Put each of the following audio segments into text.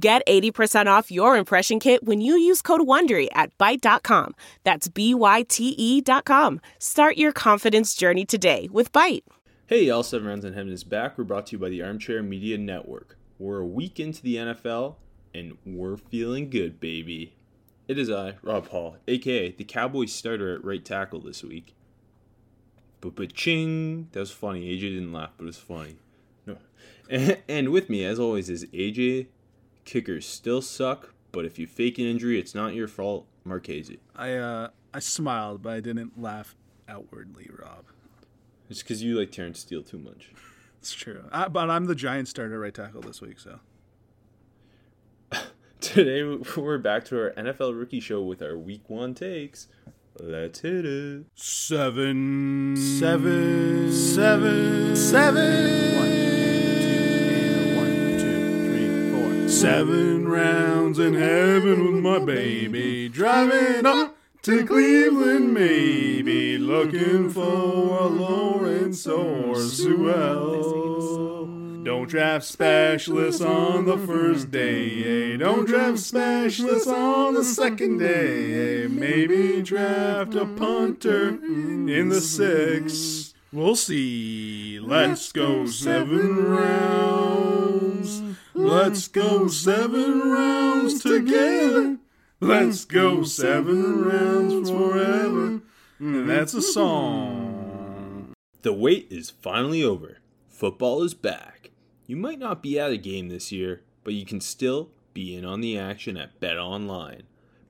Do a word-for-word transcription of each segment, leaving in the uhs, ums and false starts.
Get eighty percent off your impression kit when you use code WONDERY at Byte dot com. That's B Y T E dot com. Start your confidence journey today with Byte. Hey, y'all. seven Rounds and Hemness is back. We're brought to you by the Armchair Media Network. We're a week into the N F L, and we're feeling good, baby. It is I, Rob Hall, a k a the Cowboys starter at right tackle this week. Ba-ba-ching. That was funny. A J didn't laugh, but it was funny. No. And, and with me, as always, is A J... Kickers still suck, but if you fake an injury, it's not your fault, Marchese. I uh, I smiled, but I didn't laugh outwardly, Rob. It's because you like Terrence Steele too much. It's true. I, but I'm the Giants starter right tackle this week, so. Today, we're back to our N F L Rookie Show with our Week one takes. Let's hit it. Seven. Seven. Seven. Seven. One. Seven rounds in heaven with my baby, driving up to Cleveland maybe, looking for a Lawrence or Sewell. Don't draft specialists on the first day, don't draft specialists on the second day, maybe draft a punter in the sixth. We'll see. Let's go seven rounds. Let's go seven rounds together. Let's go seven rounds forever. And that's a song. The wait is finally over. Football is back. You might not be at a game this year, but you can still be in on the action at BetOnline.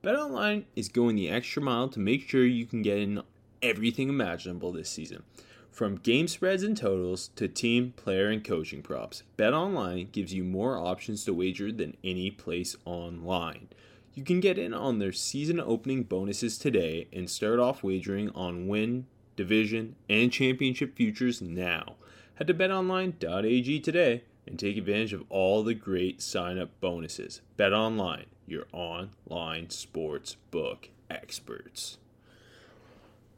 BetOnline is going the extra mile to make sure you can get in everything imaginable this season. From game spreads and totals to team, player, and coaching props, BetOnline gives you more options to wager than any place online. You can get in on their season-opening bonuses today and start off wagering on win, division, and championship futures now. Head to bet online dot a g today and take advantage of all the great sign-up bonuses. BetOnline, your online sports book experts.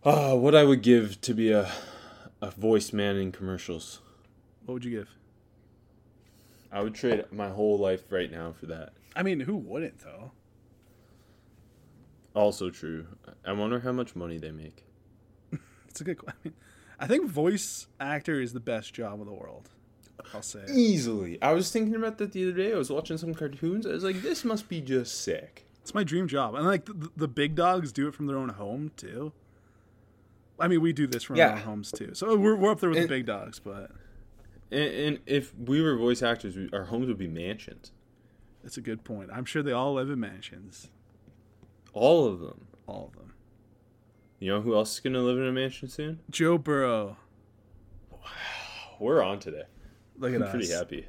Ah, oh, what I would give to be a... A voice man in commercials. What would you give? I would trade my whole life right now for that. I mean, who wouldn't, though? Also true. I wonder how much money they make. It's a good question. I mean, I think voice actor is the best job in the world. I'll say it. Easily. I was thinking about that the other day. I was watching some cartoons. I was like, this must be just sick. It's my dream job. And, like, the, the big dogs do it from their own home, too. I mean, we do this from yeah. our homes, too. So we're, we're up there with and, the big dogs, but... And, and if we were voice actors, we, our homes would be mansions. That's a good point. I'm sure they all live in mansions. All of them. All of them. You know who else is going to live in a mansion soon? Joe Burrow. Wow. We're on today. Look at I'm us. I'm pretty happy.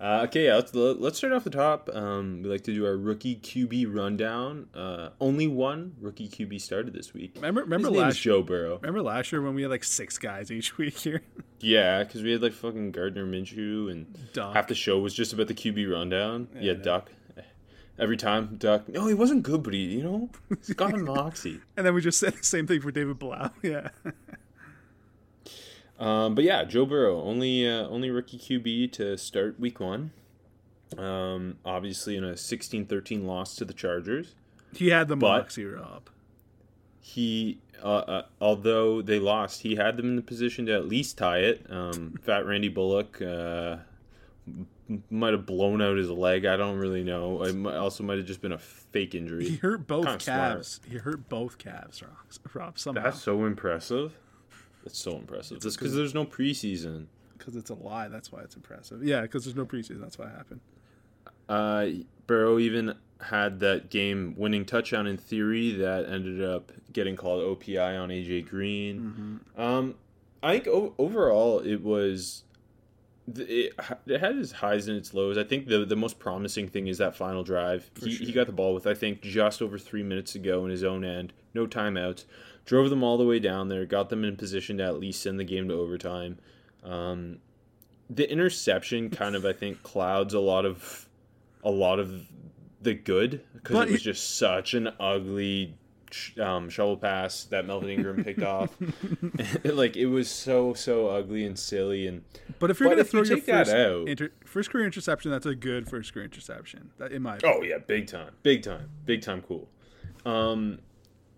uh, okay, yeah, let's, let's start off the top. Um, we like to do our rookie Q B rundown. Uh, only one rookie Q B started this week. Remember, remember His last name is Joe Burrow. Remember last year when we had like six guys each week here? Yeah, because we had like fucking Gardner Minshew and Duck. Half the show was just about the Q B rundown. Yeah, yeah Duck. Every time Duck. No, he wasn't good, but he, you know, he's got a moxie. And then we just said the same thing for David Blau. Yeah. Um, but yeah, Joe Burrow, only uh, only rookie Q B to start week one. Um, obviously in a sixteen thirteen loss to the Chargers. He had the moxie, Rob. He, uh, uh, although they lost, he had them in the position to at least tie it. Um, fat Randy Bullock uh, might have blown out his leg. I don't really know. It might, also might have just been a fake injury. He hurt both Kinda calves. Smart. He hurt both calves, Rob, somehow. That's so impressive. That's so impressive. It's because there's no preseason. Because it's a lie. That's why it's impressive. Yeah, because there's no preseason. That's why it happened. Uh, Burrow even had that game-winning touchdown in theory that ended up getting called O P I on A J Green. Mm-hmm. Um, I think o- overall it was It, it had its highs and its lows. I think the, the most promising thing is that final drive. He, sure. he got the ball with, I think, just over three minutes to go in his own end. No timeouts. Drove them all the way down there. Got them in position to at least send the game to overtime. Um, the interception kind of, I think, clouds a lot of a lot of the good because it was he- just such an ugly um, shovel pass that Melvin Ingram picked off. Like, it was so, so ugly and silly. And But if you're going to throw you your first, out, inter- first career interception, that's a good first career interception, that, in my opinion. Oh, yeah, big time. Big time. Big time cool. Um,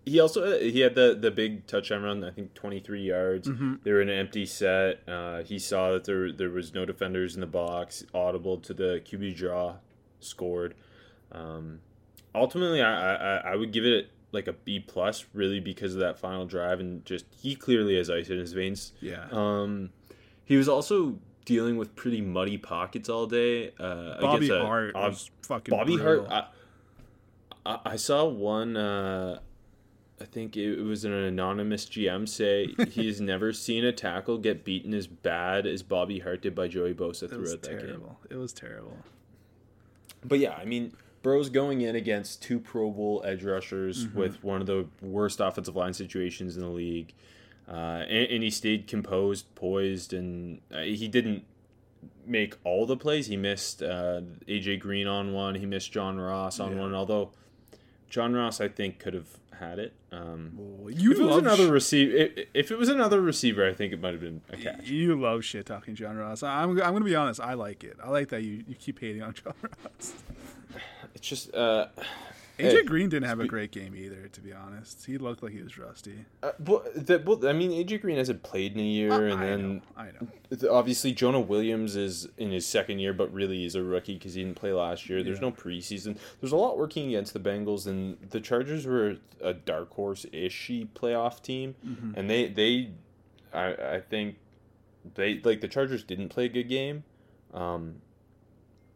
he also he had the, the big touchdown run, I think twenty-three yards. Mm-hmm. They were in an empty set. Uh, he saw that there there was no defenders in the box, audible to the Q B draw, scored. Um, ultimately, I, I, I would give it like a B plus, really, because of that final drive, and just he clearly has ice in his veins. Yeah. Um, he was also dealing with pretty muddy pockets all day. Uh, Bobby a, Hart ob- was fucking Bobby brutal. Hart. I, I, I saw one. Uh, I think it was an anonymous G M say he's never seen a tackle get beaten as bad as Bobby Hart did by Joey Bosa it throughout that game. It was terrible. But yeah, I mean, Burrow's going in against two Pro Bowl edge rushers mm-hmm. with one of the worst offensive line situations in the league. Uh, and, and he stayed composed, poised, and uh, he didn't make all the plays. He missed uh, A J. Green on one. He missed John Ross on yeah. one, although John Ross, I think, could have had it. Um, well, you if it was another sh- receiver, if, if it was another receiver, I think it might have been a catch. You love shit talking John Ross. I'm, I'm going to be honest. I like it. I like that you, you keep hating on John Ross. It's just uh, A J hey, Green didn't have a great game either. To be honest, he looked like he was rusty. Uh, well, the, well, I mean, A J Green hasn't played in a year, uh, and I then know, I know. The, obviously Jonah Williams is in his second year, but really is a rookie because he didn't play last year. There's yeah. no preseason. There's a lot working against the Bengals, and the Chargers were a dark horse-ishy playoff team, mm-hmm. and they they, I I think, they like the Chargers didn't play a good game. Um,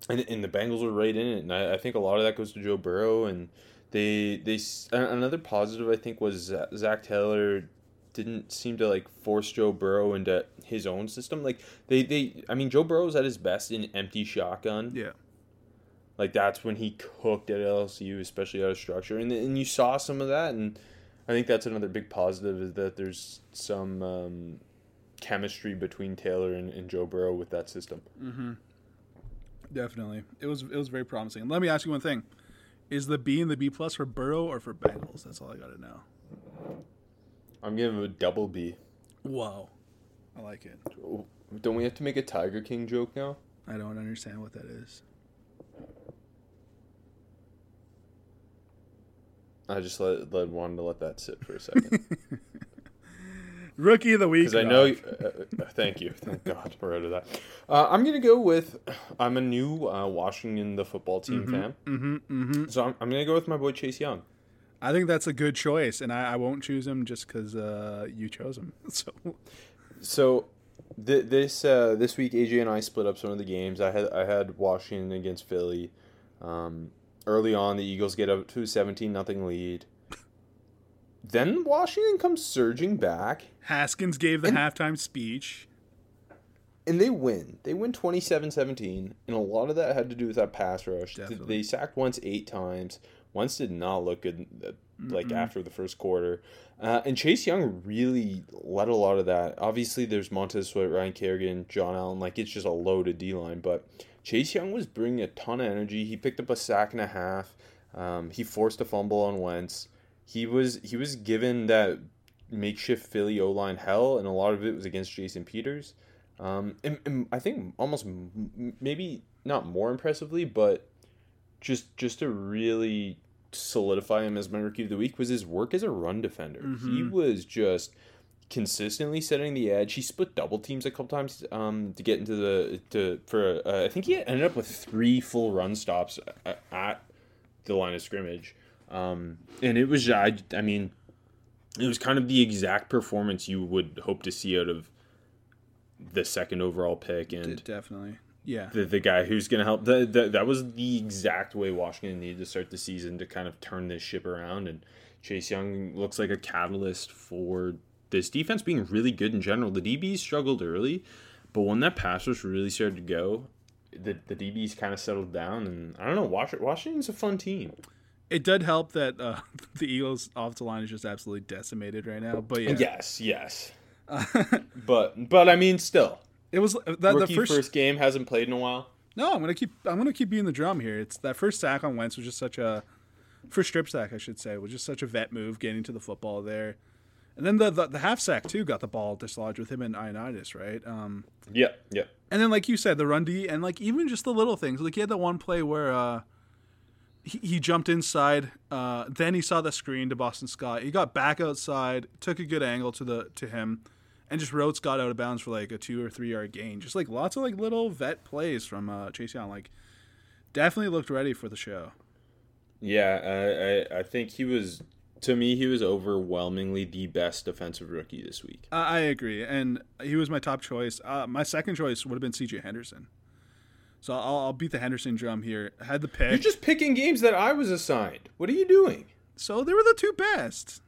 And, and the Bengals were right in it, and I, I think a lot of that goes to Joe Burrow. And they they another positive I think was Zach Taylor didn't seem to like force Joe Burrow into his own system. Like they, they I mean Joe Burrow's at his best in empty shotgun. Yeah, like that's when he cooked at L S U, especially out of structure, and and you saw some of that. And I think that's another big positive is that there's some um, chemistry between Taylor and, and Joe Burrow with that system. Mm-hmm. Definitely. It was it was very promising. And let me ask you one thing. Is the B and the B plus for Burrow or for Bengals? That's all I got to know. I'm giving him a double B. Wow. I like it. Don't we have to make a Tiger King joke now? I don't understand what that is. I just let, let wanted to let that sit for a second. Rookie of the week. Because I know. You, uh, thank you. Thank God we're out of that. Uh, I'm going to go with. I'm a new uh, Washington the football team mm-hmm, fan. Mm-hmm, mm-hmm. So I'm, I'm going to go with my boy Chase Young. I think that's a good choice, and I, I won't choose him just because uh, you chose him. So, so th- this uh, this week, A J and I split up some of the games. I had I had Washington against Philly. Um, early on, the Eagles get up to a seventeen nothing lead. Then Washington comes surging back. Haskins gave the and, halftime speech. And they win. They win twenty-seven seventeen, and a lot of that had to do with that pass rush. Definitely. They sacked Wentz eight times. Wentz did not look good like Mm-mm. after the first quarter. Uh, and Chase Young really led a lot of that. Obviously, there's Montez Sweat, Ryan Kerrigan, John Allen. Like, it's just a loaded D-line. But Chase Young was bringing a ton of energy. He picked up a sack and a half. Um, he forced a fumble on Wentz. He was he was given that makeshift Philly O-line hell, and a lot of it was against Jason Peters. Um, and, and I think almost m- maybe not more impressively, but just just to really solidify him as my rookie of the week was his work as a run defender. Mm-hmm. He was just consistently setting the edge. He split double teams a couple times um, to get into the to for uh, I think he ended up with three full run stops at the line of scrimmage. Um, and it was, I, I mean, it was kind of the exact performance you would hope to see out of the second overall pick. And D- definitely, yeah. The, the guy who's going to help, the, the, that was the exact way Washington needed to start the season to kind of turn this ship around. And Chase Young looks like a catalyst for this defense being really good in general. The D Bs struggled early, But when that pass rush really started to go, the the D Bs kind of settled down. And I don't know, Washington's a fun team. It did help that uh, the Eagles' offensive line is just absolutely decimated right now. But yeah. Yes, yes. but but I mean, still, it was that the first, first game hasn't played in a while. No, I'm gonna keep I'm gonna keep beating the drum here. It's that first sack on Wentz was just such a first strip sack, I should say, was just such a vet move, getting to the football there. And then the, the, the half sack, too, got the ball dislodged with him and Ioannidis, right? Um, yeah, yeah. And then, like you said, the run D, and, like, even just the little things. Like, he had that one play where uh, he, he jumped inside. Uh, then he saw the screen to Boston Scott. He got back outside, took a good angle to the to him, and just Rhodes got out of bounds for, like, a two- or three-yard gain. Just, like, lots of, like, little vet plays from uh, Chase Young. Like, definitely looked ready for the show. Yeah, I I, I think he was... To me, he was overwhelmingly the best defensive rookie this week. Uh, I agree, and he was my top choice. Uh, my second choice would have been C J. Henderson. So I'll, I'll beat the Henderson drum here. I had the pick. You're just picking games that I was assigned. What are you doing? So they were the two best.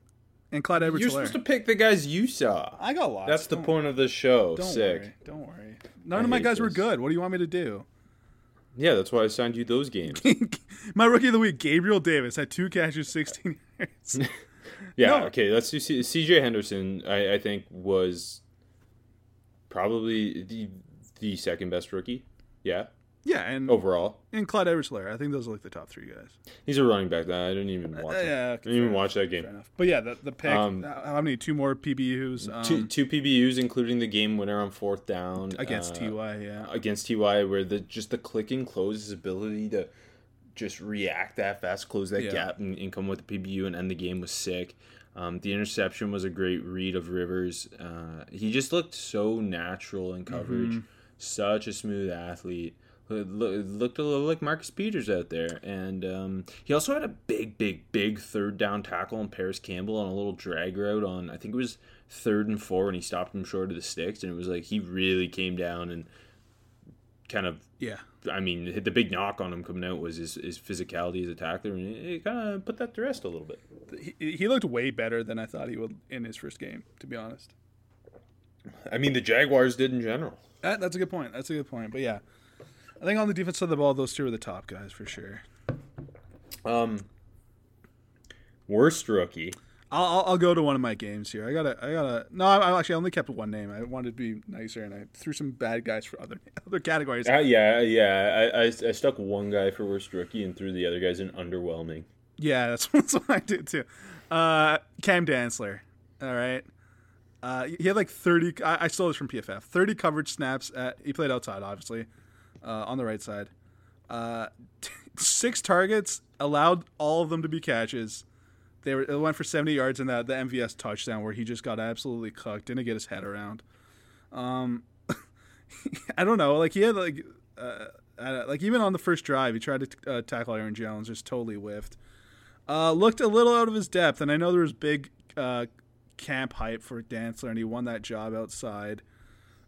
And Clyde Edwards-Helaire. You're supposed to pick the guys you saw. I got lost. That's the don't point worry. Of the show. Don't Sick. Worry. Don't worry. None I of my guys this. Were good. What do you want me to do? Yeah, that's why I assigned you those games. My rookie of the week, Gabriel Davis, had two catches, sixteen yards. yeah, no. okay, let's do C- C.J. Henderson, I, I think, was probably the the second best rookie. Yeah. Yeah, and overall. And Clyde Edwards-Helaire. I think those are like the top three guys. He's a running back. I didn't even watch uh, yeah, okay, I didn't even watch that game. Fair enough. But yeah, the, the pick, um, how many? Two more P B Us? Um, two, two P B Us, including the game winner on fourth down. Against uh, T Y, yeah. Against T Y, where the just the click and close, his ability to just react that fast, close that yeah. gap, and, and come with the P B U and end the game was sick. Um, the interception was a great read of Rivers. Uh, he just looked so natural in coverage. Mm-hmm. Such a smooth athlete. It looked a little like Marcus Peters out there. And um, he also had a big, big, big third down tackle on Paris Campbell on a little drag route on, I think it was third and four, and he stopped him short of the sticks. And it was like he really came down and kind of, yeah. I mean, the big knock on him coming out was his, his physicality as a tackler, and it kind of put that to rest a little bit. He, he looked way better than I thought he would in his first game, to be honest. I mean, the Jaguars did in general. That, that's a good point. That's a good point. But, yeah. I think on the defense side of the ball, those two are the top guys for sure. Um, worst rookie. I'll I'll go to one of my games here. I gotta I gotta. No, I actually only kept one name. I wanted to be nicer, and I threw some bad guys for other other categories. Uh, yeah, yeah. I, I I stuck one guy for worst rookie and threw the other guys in underwhelming. Yeah, that's, that's what I did too. Uh, Cam Dantzler. All right. Uh, he had like thirty. I, I stole this from P F F. Thirty coverage snaps. At, he played outside, obviously. Uh, on the right side. Uh, t- six targets, allowed all of them to be catches. They were, it went for seventy yards in that the M V S touchdown where he just got absolutely cooked, didn't get his head around. Um, I don't know. Like, he had, like, uh, uh, like even on the first drive, he tried to t- uh, tackle Aaron Jones, just totally whiffed. Uh, looked a little out of his depth, and I know there was big uh, camp hype for Dantzler, and he won that job outside.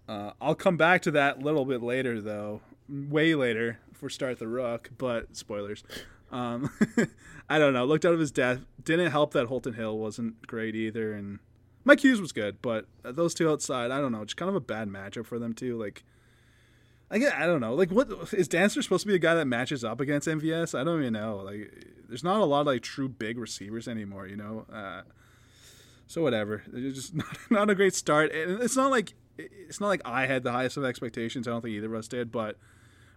Uh, I'll come back to that a little bit later, though. Way later for start the rook, but spoilers. Um, I don't know. Looked out of his death. Didn't help that Holton Hill wasn't great either, and Mike Hughes was good, but those two outside, I don't know. Just kind of a bad matchup for them too. Like, I get, I don't know. Like, what is Dantzler supposed to be a guy that matches up against M V S? I don't even know. Like, there's not a lot of like true big receivers anymore, you know. Uh, so whatever. It's just not, not a great start. And it's not like it's not like I had the highest of expectations. I don't think either of us did, but.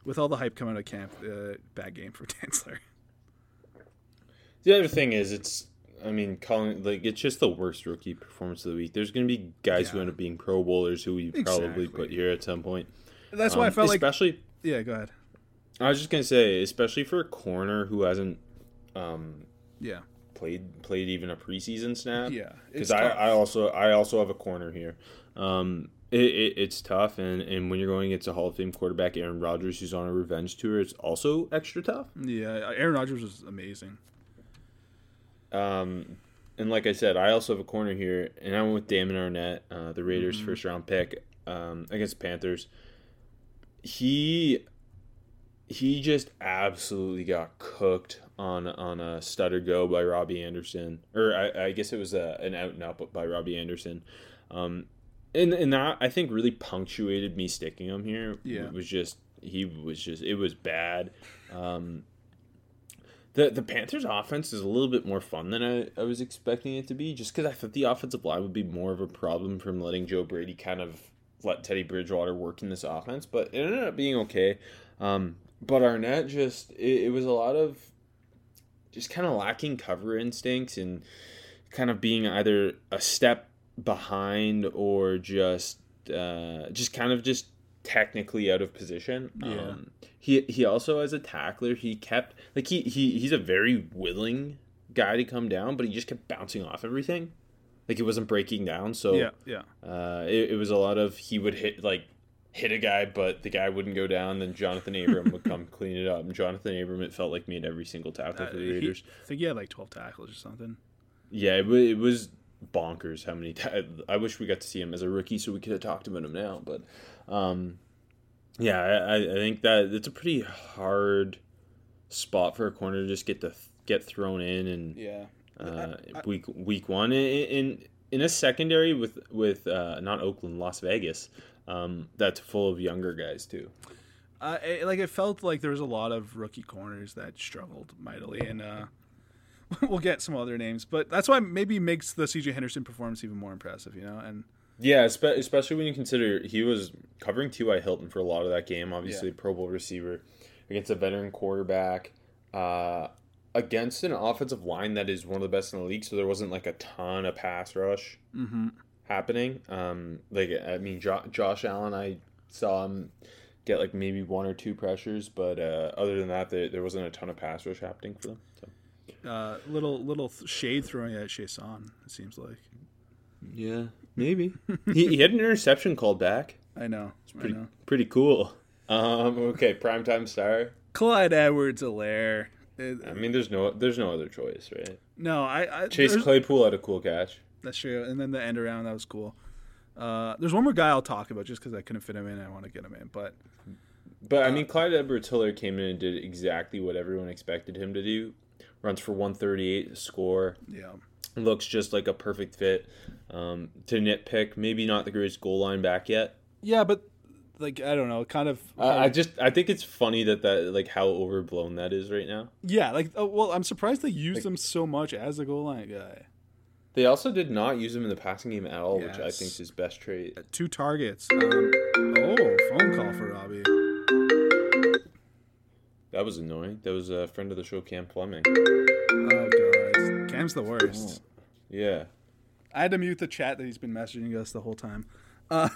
With all the hype coming out of camp, uh, bad game for Dantzler. The other thing is, it's, I mean, calling like it's just the worst rookie performance of the week. There's going to be guys yeah. who end up being Pro Bowlers who we exactly. probably put here at some point. That's um, why I felt especially, like, especially. Yeah, go ahead. I was just going to say, especially for a corner who hasn't, um, yeah, played played even a preseason snap. Yeah, because I, I also I also have a corner here. Um, It, it, it's tough, and, and when you're going against a Hall of Fame quarterback, Aaron Rodgers, who's on a revenge tour, it's also extra tough. Yeah, Aaron Rodgers was amazing. Um, and like I said, I also have a corner here, and I went with Damon Arnette, uh, the Raiders' mm-hmm. first-round pick um, against the Panthers. He he just absolutely got cooked on on a stutter go by Robbie Anderson, or I, I guess it was a, an out and up by Robbie Anderson. Um, and and that I think really punctuated me sticking him here. Yeah, it was just he was just it was bad. Um, the the Panthers' offense is a little bit more fun than I, I was expecting it to be, just because I thought the offensive line would be more of a problem from letting Joe Brady kind of let Teddy Bridgewater work in this offense, but it ended up being okay. Um, but Arnett just it, it was a lot of just kind of lacking cover instincts and kind of being either a step behind or just uh, just kind of just technically out of position. Yeah. Um, he he also, as a tackler, he kept like he, he he's a very willing guy to come down, but he just kept bouncing off everything. Like it wasn't breaking down, so yeah, yeah. Uh, it, it was a lot of he would hit like hit a guy, but the guy wouldn't go down. Then Jonathan Abram would come clean it up, and Jonathan Abram, it felt like, made every single tackle uh, for the Raiders. He, I think he had like twelve tackles or something. Yeah, it, it was bonkers how many ta- I wish we got to see him as a rookie so we could have talked about him now. But, um, yeah, I, I think that it's a pretty hard spot for a corner to just get to get thrown in and yeah, uh, I, I, week week one in in, in a secondary with with uh, not Oakland, Las Vegas. Um, that's full of younger guys too. Uh, it, like it felt like there was a lot of rookie corners that struggled mightily, and uh, we'll get some other names, but that's why maybe makes the C J Henderson performance even more impressive, you know. And yeah, especially when you consider he was covering T Y Hilton for a lot of that game. Obviously, yeah. Pro Bowl receiver against a veteran quarterback, uh, against an offensive line that is one of the best in the league. So there wasn't like a ton of pass rush. Mm-hmm. Happening. Um, like, I mean, jo- Josh Allen, I saw him get like maybe one or two pressures, but uh, other than that, there, there wasn't a ton of pass rush happening for them. So. Uh, little little shade throwing at Chayson, it seems like. Yeah, maybe. he, he had an interception called back. I know. It's pretty, I know. pretty cool. Um, okay, primetime star. Clyde Edwards-Helaire. I mean, there's no there's no other choice, right? No, I. I Chase there's... Claypool had a cool catch. That's true. And then the end around, that was cool. Uh, there's one more guy I'll talk about just because I couldn't fit him in and I want to get him in. But, but uh, I mean, Clyde Edwards-Helaire came in and did exactly what everyone expected him to do. Runs for one thirty-eight, score. Yeah. Looks just like a perfect fit. Um, to nitpick, maybe not the greatest goal line back yet. Yeah, but, like, I don't know, kind of... Uh, I just, I think it's funny that, that like, how overblown that is right now. Yeah, like, oh, well, I'm surprised they used like, him so much as a goal line guy. They also did not use him in the passing game at all, yes. Which I think is his best trait. Two targets. Um, oh, phone call for Robbie. That was annoying. That was a friend of the show, Cam Fleming. Oh, God. Cam's the worst. Oh. Yeah. I had to mute the chat that he's been messaging us the whole time. Uh,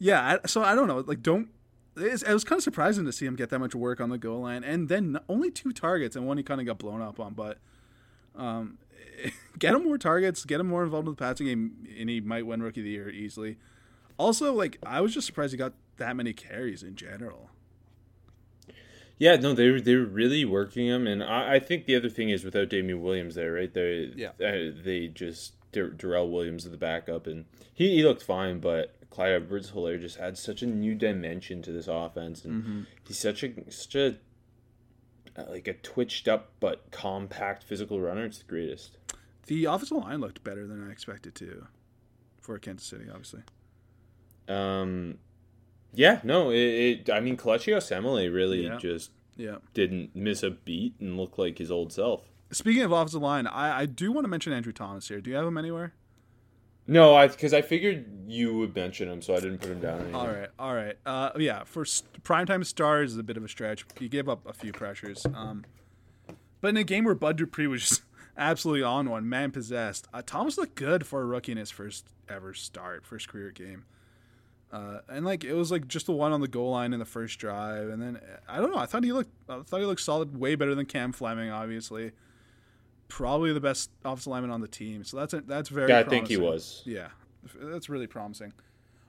yeah, I, so I don't know. Like, don't. It's, it was kind of surprising to see him get that much work on the goal line. And then only two targets, and one he kind of got blown up on, but... Um, get him more targets, get him more involved in the passing game, and he might win Rookie of the Year easily. Also, like, I was just surprised he got that many carries in general. Yeah, no, they were they were really working him, and I, I think the other thing is without Damian Williams there, right? They yeah. uh, they just Der- Darrell Williams at the backup, and he, he looked fine, but Clyde Edwards-Helaire just had such a new dimension to this offense, and mm-hmm. he's such a such a. Like a twitched up but compact physical runner, it's the greatest. The offensive line looked better than I expected to, for Kansas City, obviously. Um, yeah, no, it. it I mean, Kelechi Osemele really yeah. just yeah. didn't miss a beat and looked like his old self. Speaking of offensive line, I, I do want to mention Andrew Thomas here. Do you have him anywhere? No, I because I figured you would mention him, so I didn't put him down anymore. All right, all right. Uh, yeah, for st- primetime stars is a bit of a stretch. He gave up a few pressures. Um, but in a game where Bud Dupree was just absolutely on one, man possessed, uh, Thomas looked good for a rookie in his first ever start, first career game. Uh, and, like, it was, like, just the one on the goal line in the first drive. And then, I don't know, I thought he looked, I thought he looked solid, way better than Cam Fleming, obviously. Probably the best offensive lineman on the team, so that's a, that's very. Yeah, I promising. think he was. Yeah, that's really promising.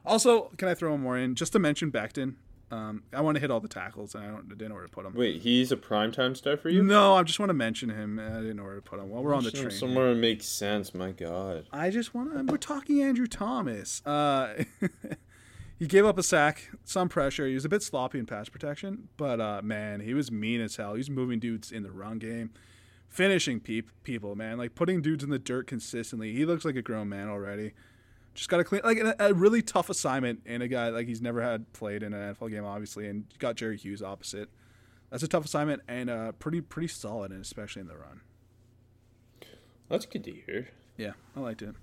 Also, can I throw one more in just to mention Becton? Um, I want to hit all the tackles, and I don't I didn't know where to put him. Wait, he's a primetime star for you? No, I just want to mention him. I didn't know where to put him. While we're I'm on the sure train, somewhere it makes sense. My God, I just want to. We're talking Andrew Thomas. Uh, he gave up a sack, some pressure. He was a bit sloppy in pass protection, but uh, man, he was mean as hell. He was moving dudes in the run game. Finishing peep, people, man. Like, putting dudes in the dirt consistently. He looks like a grown man already. Just got to clean, like, a really tough assignment, and a guy like he's never had played in an N F L game, obviously, and got Jerry Hughes opposite. That's a tough assignment, and uh, pretty pretty solid, and especially in the run. That's good to hear. Yeah, I liked it.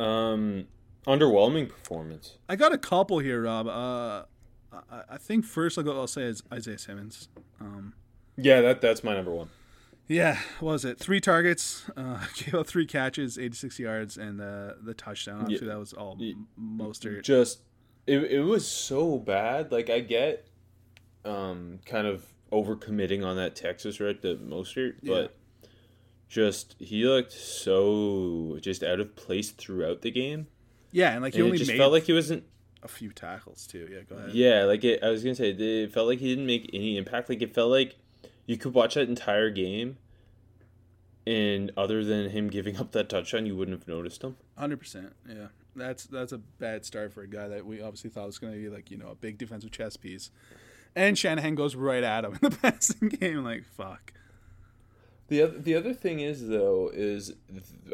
Um, underwhelming performance. I got a couple here, Rob. Uh, I, I think first I'll go. I'll say is Isaiah Simmons. Um, yeah, that that's my number one. Yeah, what was it? Three targets, uh, gave up three catches, eighty-six yards, and the the touchdown. Obviously, yeah. That was all yeah. Mostert. Just it it was so bad. Like, I get, um, kind of overcommitting on that Texas right to Mostert, but. Yeah. Just he looked so just out of place throughout the game. Yeah, and like he and only it just made felt like he wasn't a few tackles too. Yeah, go ahead. Yeah, like it, I was gonna say, it felt like he didn't make any impact. Like it felt like you could watch that entire game, and other than him giving up that touchdown, you wouldn't have noticed him. one hundred percent. Yeah, that's that's a bad start for a guy that we obviously thought was gonna be like you know a big defensive chess piece, and Shanahan goes right at him in the passing game. Like fuck. The other, the other thing is, though, is,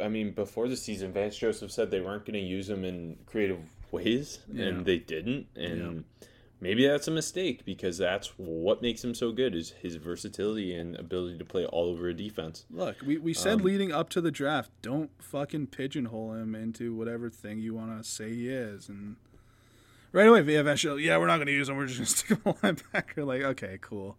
I mean, before the season, Vance Joseph said they weren't going to use him in creative ways, yeah. and they didn't. And yeah. maybe that's a mistake, because that's what makes him so good, is his versatility and ability to play all over a defense. Look, we, we said um, leading up to the draft, don't fucking pigeonhole him into whatever thing you want to say he is. And right away, V F S, yeah, we're not going to use him. We're just going to stick him a linebacker. Like, okay, cool.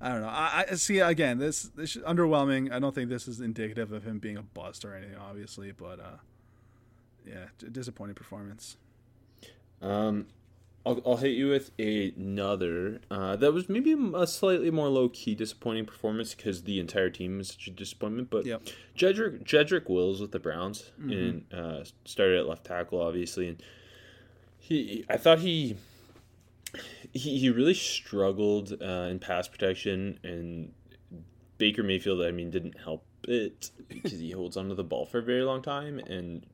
I don't know. I, I see again. This this is underwhelming. I don't think this is indicative of him being a bust or anything, obviously. But uh, yeah, d- disappointing performance. Um, I'll I'll hit you with another. Uh, that was maybe a slightly more low key disappointing performance because the entire team is such a disappointment. But yep. Jedrick Jedrick Wills with the Browns mm-hmm. and uh, started at left tackle, obviously, and he I thought he. He he really struggled uh, in pass protection, and Baker Mayfield, I mean, didn't help it because he holds onto the ball for a very long time and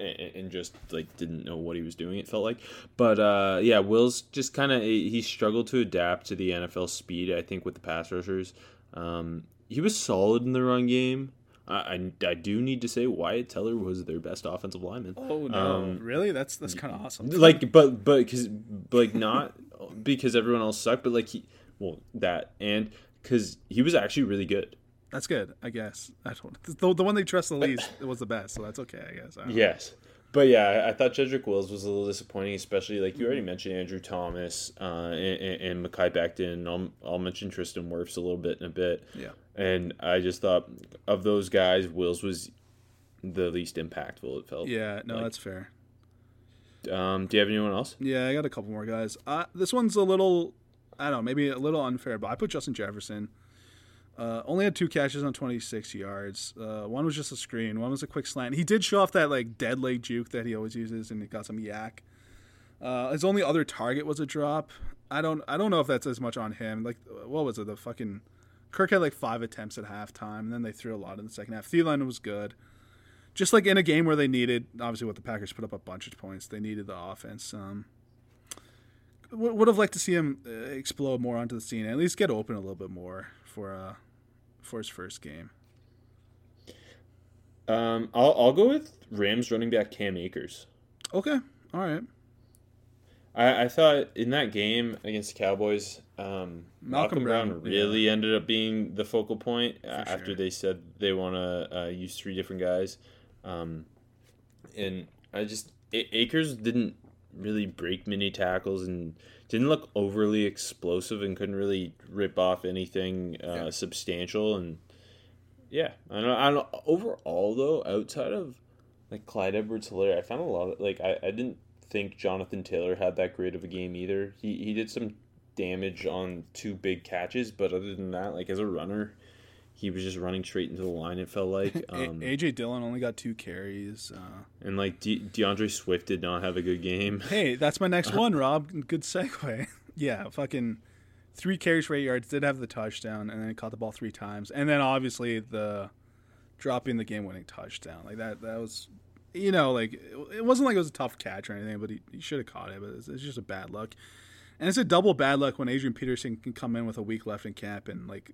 and just like didn't know what he was doing. It felt like, but uh, yeah, Wills just kind of he struggled to adapt to the N F L speed. I think with the pass rushers, um, he was solid in the run game. I, I, I do need to say Wyatt Teller was their best offensive lineman. Oh no, um, really? That's that's kind of awesome. Like, but but because like not because everyone else sucked, but like he well that and because he was actually really good. That's good, I guess. I don't the the one they trust the least was the best, so that's okay, I guess. I yes, but yeah, I thought Jedrick Wills was a little disappointing, especially like you already mentioned Andrew Thomas uh, and, and Mekhi Becton. I'll I'll mention Tristan Wirfs a little bit in a bit. Yeah. And I just thought of those guys, Wills was the least impactful, it felt. Yeah, no, like. That's fair. Um, do you have anyone else? Yeah, I got a couple more guys. Uh, this one's a little, I don't know, maybe a little unfair, but I put Justin Jefferson. Uh, only had two catches on twenty-six yards. Uh, one was just a screen. One was a quick slant. He did show off that like dead leg juke that he always uses, and he got some yak. Uh, his only other target was a drop. I don't, I don't know if that's as much on him. Like, what was it? The fucking... Kirk had like five attempts at halftime, and then they threw a lot in the second half. Thielen was good. Just like in a game where they needed, obviously what the Packers put up a bunch of points, they needed the offense. Um, would have liked to see him explode more onto the scene, at least get open a little bit more for uh, for his first game. Um, I'll, I'll go with Rams running back Cam Akers. Okay, all right. I, I thought in that game against the Cowboys, um, Malcolm, Malcolm Brown, Brown really yeah. ended up being the focal point For after sure. they said they want to uh, use three different guys. Um, and I just A- Akers didn't really break many tackles and didn't look overly explosive and couldn't really rip off anything uh, yeah. substantial. And yeah, I don't, I don't. Overall, though, outside of like Clyde Edwards-Helaire, I found a lot of like I, I didn't. think Jonathan Taylor had that great of a game either. He he did some damage on two big catches, but other than that, like as a runner, he was just running straight into the line, it felt like. Um, A J. Dillon only got two carries. Uh, and like De- DeAndre Swift did not have a good game. Hey, that's my next one, Rob. Good segue. Yeah, fucking three carries for eight yards, did have the touchdown, and then caught the ball three times. And then obviously the dropping the game-winning touchdown. Like that, that was... You know, like, it wasn't like it was a tough catch or anything, but he, he should have caught it. But it's, it's just a bad luck. And it's a double bad luck when Adrian Peterson can come in with a week left in camp and, like,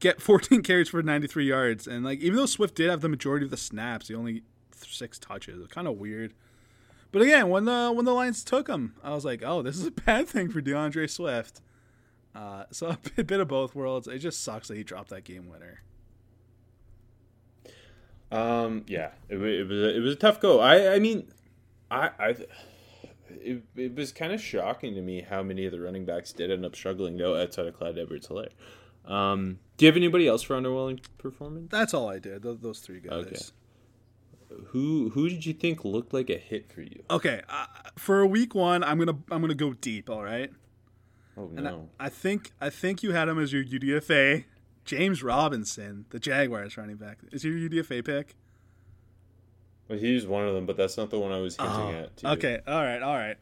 get fourteen carries for ninety-three yards. And, like, even though Swift did have the majority of the snaps, he only six touches. It was kind of weird. But again, when the when the Lions took him, I was like, oh, this is a bad thing for DeAndre Swift. Uh, so a bit, bit of both worlds. It just sucks that he dropped that game winner. Um. Yeah. It, it was. A, it was a tough go. I. I mean. I. I it, it was kind of shocking to me how many of the running backs did end up struggling though, outside of Clyde Edwards-Helaire. Um. Do you have anybody else for underwhelming performance? That's all I did. Those, those three guys. Okay. Who who did you think looked like a hit for you? Okay, uh, for week one, I'm gonna I'm gonna go deep. All right. Oh no! And I, I think I think you had him as your U D F A, James Robinson, the Jaguars running back. Is he your U D F A pick? Well, he's one of them, but that's not the one I was hinting oh, at. To okay, you. all right, all right.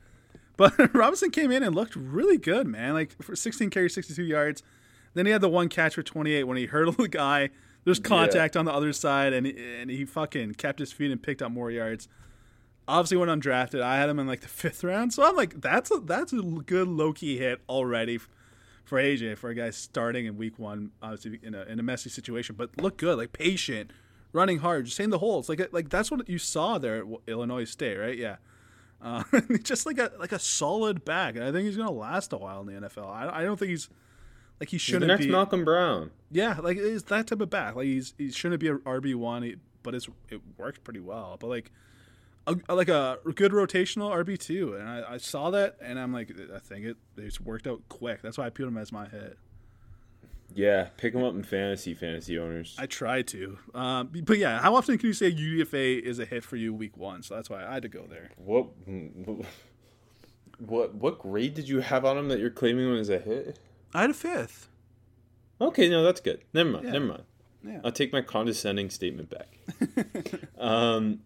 But Robinson came in and looked really good, man. Like for sixteen carries, sixty-two yards. Then he had the one catch for twenty-eight when he hurdled the guy. There's contact yeah. on the other side, and and he fucking kept his feet and picked up more yards. Obviously, when undrafted, I had him in like the fifth round, so I'm like, that's a that's a good low key hit already for A J, for a guy starting in week one, obviously in a in a messy situation, but look good, like patient, running hard, just hitting the holes, like like that's what you saw there at Illinois State, right? Yeah, uh, just like a like a solid back, and I think he's gonna last a while in the N F L. I I don't think he's. Like he shouldn't be. The next be, Malcolm Brown. Yeah, like it's that type of back. Like he's he shouldn't be an R B one, but it's it works pretty well. But like a, like a good rotational R B two, and I, I saw that, and I'm like, I think it it's worked out quick. That's why I put him as my hit. Yeah, pick him up in fantasy, fantasy owners. I try to, um, but yeah, how often can you say U D F A is a hit for you week one? So that's why I had to go there. What what what grade did you have on him that you're claiming him as a hit? I had a fifth. Okay, no, that's good. Never mind. Yeah. Never mind. Yeah. I'll take my condescending statement back. um,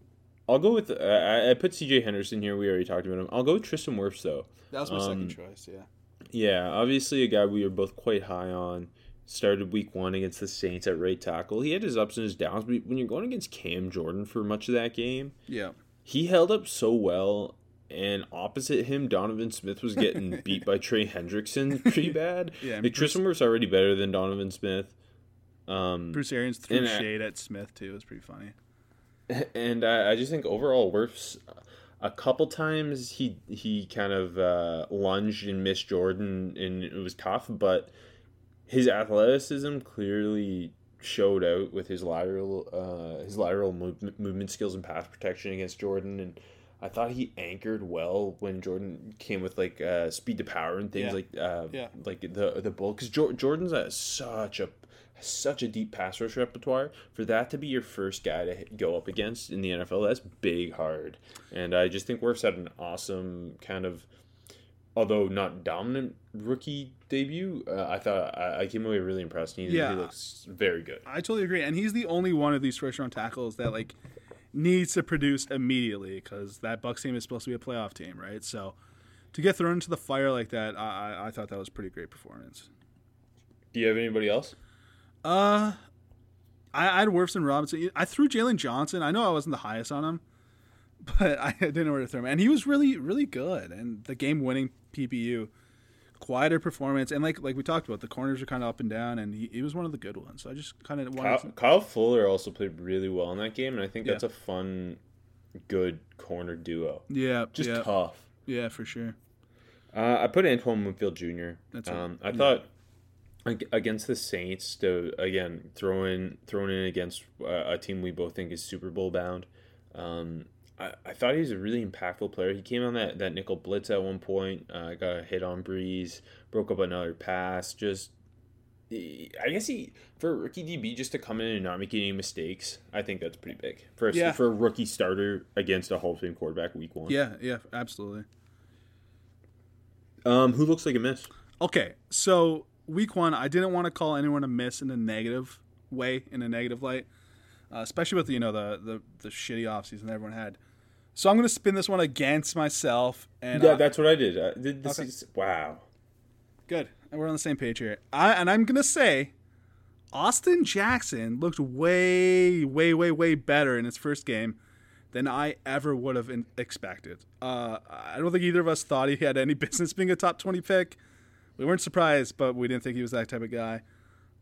I'll go with uh, I, I put C J. Henderson here. We already talked about him. I'll go with Tristan Wirfs though. That was my um, second choice. Yeah. Yeah, obviously a guy we were both quite high on. Started week one against the Saints at right tackle. He had his ups and his downs, but when you're going against Cam Jordan for much of that game, yeah, he held up so well. And opposite him, Donovan Smith was getting beat by Trey Hendrickson pretty bad. Yeah, like, Bruce, Tristan Wirfs already better than Donovan Smith. Um, Bruce Arians threw shade I, at Smith, too. It was pretty funny. And I, I just think overall, Wirfs, a couple times he he kind of uh, lunged and missed Jordan, and it was tough. But his athleticism clearly showed out with his lateral uh, his lateral move, movement skills and pass protection against Jordan, and I thought he anchored well when Jordan came with like uh, speed to power and things yeah. like uh, yeah. like the the bull. Because jo- Jordan's a, such a such a deep pass rush repertoire. For that to be your first guy to hit, go up against in the N F L, that's big hard. And I just think Wirfs had an awesome kind of, although not dominant, rookie debut. Uh, I thought I, I came away really impressed. He, yeah. he looks very good. I totally agree. And he's the only one of these first round tackles that like. needs to produce immediately, because that Bucs team is supposed to be a playoff team, right? So to get thrown into the fire like that, I I thought that was a pretty great performance. Do you have anybody else? Uh, I, I had Wirfs and Robinson. I threw Jalen Johnson. I know I wasn't the highest on him, but I didn't know where to throw him. And he was really, really good. And the game-winning P B U, quieter performance. And like like we talked about, the corners are kind of up and down, and he, he was one of the good ones. So I just kind of wanted Kyle, to... Kyle Fuller also played really well in that game, and I think yeah. that's a fun, good corner duo. Yeah. Just yeah. tough. Yeah, for sure. Uh, I put Antoine Winfield Junior That's um, I yeah. thought against the Saints, to again, throw in, thrown in against a team we both think is Super Bowl bound, um, I, I thought he was a really impactful player. He came on that, that nickel blitz at one point, uh, got a hit on Breeze, broke up another pass. Just, he, I guess he, for a rookie D B, just to come in and not make any mistakes, I think that's pretty big. For a, yeah. for a rookie starter against a Hall of Fame quarterback week one. Yeah, yeah, absolutely. Um, who looks like a miss? Okay, so week one, I didn't want to call anyone a miss in a negative way, in a negative light, uh, especially with, you know, the, the, the shitty offseason everyone had. So I'm going to spin this one against myself. And yeah, I, that's what I did. I did this okay. is, wow. Good. And we're on the same page here. I And I'm going to say Austin Jackson looked way, way, way, way better in his first game than I ever would have in, expected. Uh, I don't think either of us thought he had any business being a top twenty pick. We weren't surprised, but we didn't think he was that type of guy.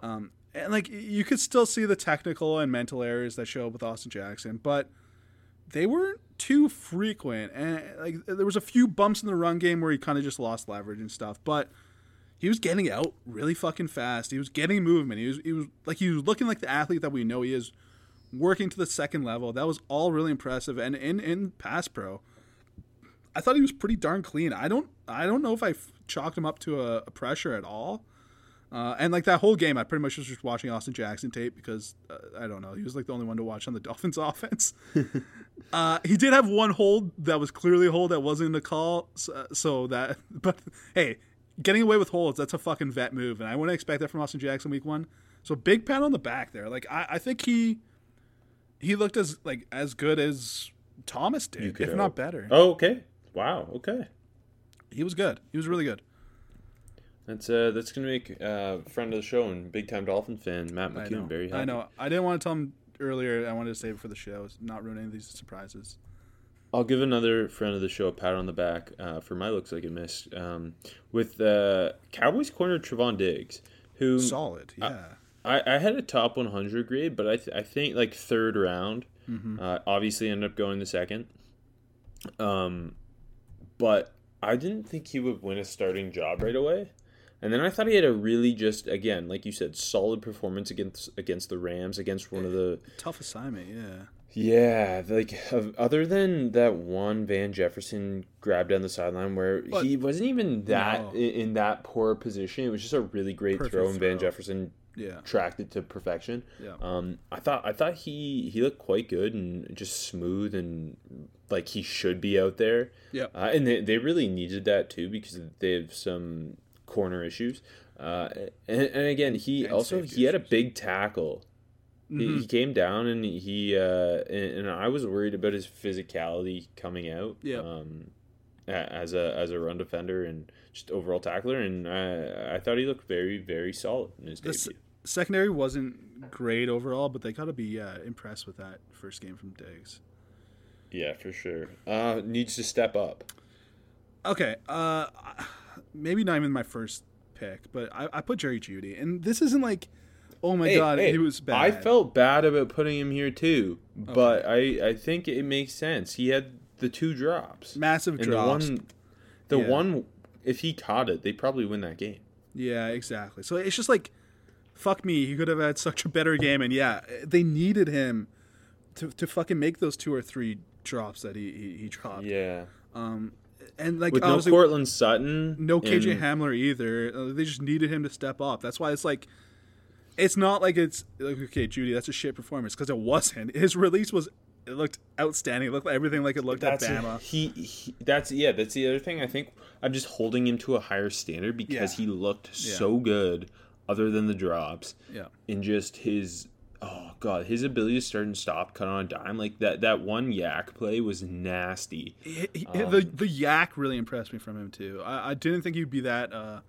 Um, and, like, you could still see the technical and mental errors that show up with Austin Jackson, but they weren't too frequent. And like there was a few bumps in the run game where he kind of just lost leverage and stuff, but he was getting out really fucking fast. He was getting movement. He was he was like he was looking like the athlete that we know he is, working to the second level. That was all really impressive. And in in pass pro, I thought he was pretty darn clean. I don't I don't know if I chalked him up to a, a pressure at all. Uh, and like that whole game, I pretty much was just watching Austin Jackson tape because uh, I don't know, he was like the only one to watch on the Dolphins offense. uh, he did have one hold that was clearly a hold that wasn't a call. So, so that, but hey, getting away with holds, that's a fucking vet move, and I wouldn't expect that from Austin Jackson week one. So big pat on the back there. Like I, I think he he looked as like as good as Thomas did, if not better. Oh, okay. Wow. Okay. He was good. He was really good. That's uh, that's gonna make uh, friend of the show and big time Dolphin fan Matt McCune very happy. I know. I didn't want to tell him earlier. I wanted to save it for the show, not ruin any of these surprises. I'll give another friend of the show a pat on the back uh, for my looks like a miss um, with uh, Cowboys corner Trevon Diggs, who solid. Yeah, I, I, I had a top one hundred grade, but I th- I think like third round. Mm-hmm. Uh, obviously, ended up going the second. Um, but I didn't think he would win a starting job right away. And then I thought he had a really just, again, like you said, solid performance against against the Rams, against one of the... Tough assignment, yeah. Yeah, like, other than that one Van Jefferson grab down the sideline where but, he wasn't even that no. in that poor position. It was just a really great Perfect throw, and Van throw. Jefferson yeah. tracked it to perfection. Yeah. Um, I thought I thought he, he looked quite good and just smooth and... like he should be out there. Yeah. Uh, and they, they really needed that too because they have some corner issues. Uh, and, and again, he and also, he had a big tackle. Mm-hmm. He, he came down and he, uh, and, and I was worried about his physicality coming out. Yeah. Um, as a, as a run defender and just overall tackler. And I, I thought he looked very, very solid in his debut. S- secondary wasn't great overall, but they gotta be uh, impressed with that first game from Diggs. Yeah, for sure. Uh, needs to step up. Okay. Uh, maybe not even my first pick, but I, I put Jerry Jeudy. And this isn't like, oh, my hey, God, hey, he was bad. I felt bad about putting him here, too. Okay. But I, I think it makes sense. He had the two drops. Massive and drops. The one, the yeah. one, if he caught it, they probably win that game. Yeah, exactly. So it's just like, fuck me. He could have had such a better game. And, yeah, they needed him to, to fucking make those two or three drops that he he, he dropped. Yeah. Um, and like with no Cortland Sutton, no K J and... Hamler either. Uh, they just needed him to step up. That's why it's like, it's not like it's like okay, Jeudy, that's a shit performance because it wasn't. His release was it looked outstanding. It looked like everything like it looked that's at Bama. A, he, he that's yeah. That's the other thing. I think I'm just holding him to a higher standard because yeah. he looked yeah. so good. Other than the drops, yeah, and just his. Oh, God, his ability to start and stop, cut on a dime, like that that one yak play was nasty. He, he, um, the the yak really impressed me from him, too. I, I didn't think he'd be that uh,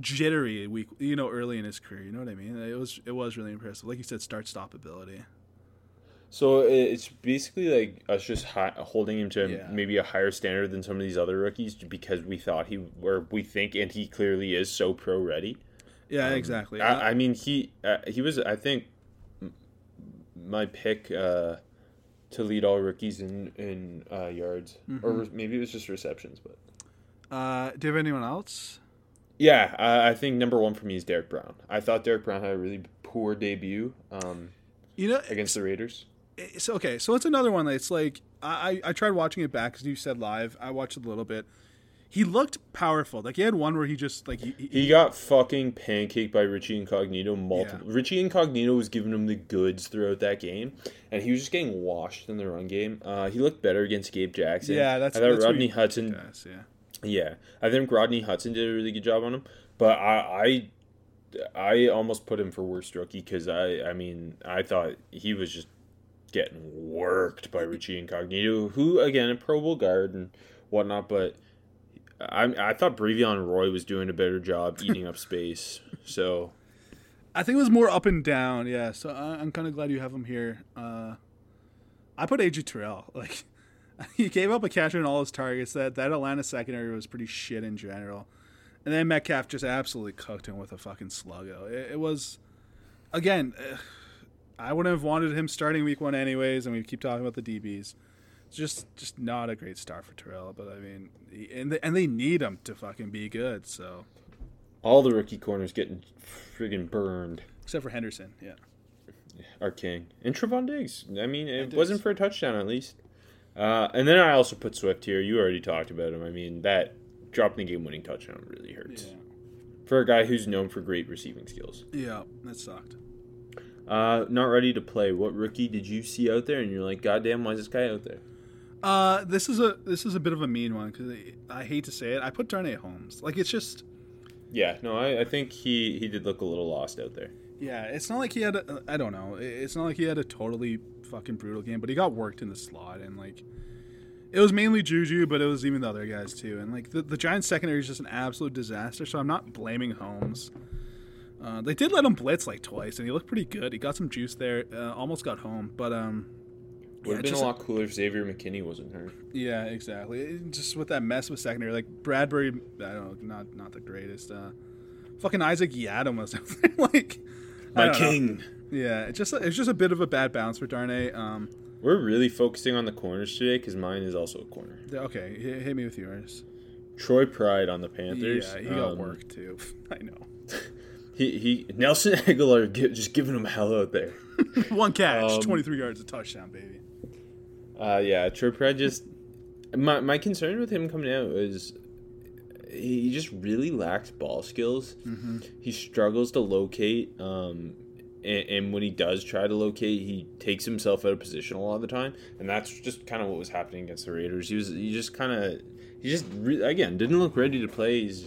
jittery, week, you know, early in his career. You know what I mean? It was it was really impressive. Like you said, start-stop ability. So it's basically like us just hi- holding him to yeah. maybe a higher standard than some of these other rookies because we thought he – or we think, and he clearly is so pro-ready. Yeah, um, exactly. I, I mean, he uh, he was, I think, my pick uh, to lead all rookies in in uh, yards, mm-hmm. or re- maybe it was just receptions. But uh, do you have anyone else? Yeah, I, I think number one for me is Derrick Brown. I thought Derrick Brown had a really poor debut. Um, you know, against the Raiders. It's okay. So it's another one that's like I, I tried watching it back because you said live. I watched it a little bit. He looked powerful. Like, he had one where he just, like... He, he, he got fucking pancaked by Richie Incognito multiple... Yeah. Richie Incognito was giving him the goods throughout that game, and he was just getting washed in the run game. Uh, he looked better against Gabe Jackson. Yeah, that's... I thought that's Rodney Hudson... Does, yeah. yeah. I think Rodney Hudson did a really good job on him, but I I, I almost put him for worst rookie because, I, I mean, I thought he was just getting worked by Richie Incognito, who, again, a Pro Bowl guard and whatnot, but... I I thought Brevion Roy was doing a better job eating up space, so I think it was more up and down. Yeah, so I, I'm kind of glad you have him here. Uh, I put A J Terrell. Like he gave up a catch on all his targets. That that Atlanta secondary was pretty shit in general, and then Metcalf just absolutely cooked him with a fucking sluggo. It, it was again. Uh, I wouldn't have wanted him starting week one anyways, and we keep talking about the D Bs. It's just just not a great start for Terrell, but I mean, and they, and they need him to fucking be good, so. All the rookie corners getting friggin' burned. Except for Henderson, yeah. Our king. And Trevon Diggs. I mean, it Diggs. wasn't for a touchdown, at least. Uh, and then I also put Swift here. You already talked about him. I mean, that dropping the game-winning touchdown really hurts. Yeah. For a guy who's known for great receiving skills. Yeah, that sucked. Uh, not ready to play. What rookie did you see out there and you're like, goddamn, why is this guy out there? Uh, this is a this is a bit of a mean one because I hate to say it. I put Darnay Holmes. Like, it's just... Yeah, no, I, I think he, he did look a little lost out there. Yeah, it's not like he had a, I don't know. It's not like he had a totally fucking brutal game, but he got worked in the slot, and, like, it was mainly Juju, but it was even the other guys, too. And, like, the, the Giants' secondary is just an absolute disaster, so I'm not blaming Holmes. Uh, they did let him blitz, like, twice, and he looked pretty good. He got some juice there, uh, almost got home, but, um... Would yeah, have been just, a lot cooler if Xavier McKinney wasn't hurt. Yeah, exactly. Just with that mess with secondary, like, Bradbury, I don't know, not, not the greatest. Uh, fucking Isaac Yiadom was out there, like... My king. Know. Yeah, it's just it's just a bit of a bad bounce for Darnay. Um, We're really focusing on the corners today because mine is also a corner. Okay, hit me with yours. Troy Pride on the Panthers. Yeah, he got um, work too. I know. He he Nelson Aguilar just giving him hell out there. One catch, um, twenty-three yards, a touchdown, baby. Uh, yeah, Troy Pride just my my concern with him coming out is. He just really lacks ball skills. Mm-hmm. He struggles to locate, um, and, and when he does try to locate, he takes himself out of position a lot of the time, and that's just kind of what was happening against the Raiders. He was, he just kind of, he just re- again didn't look ready to play. He's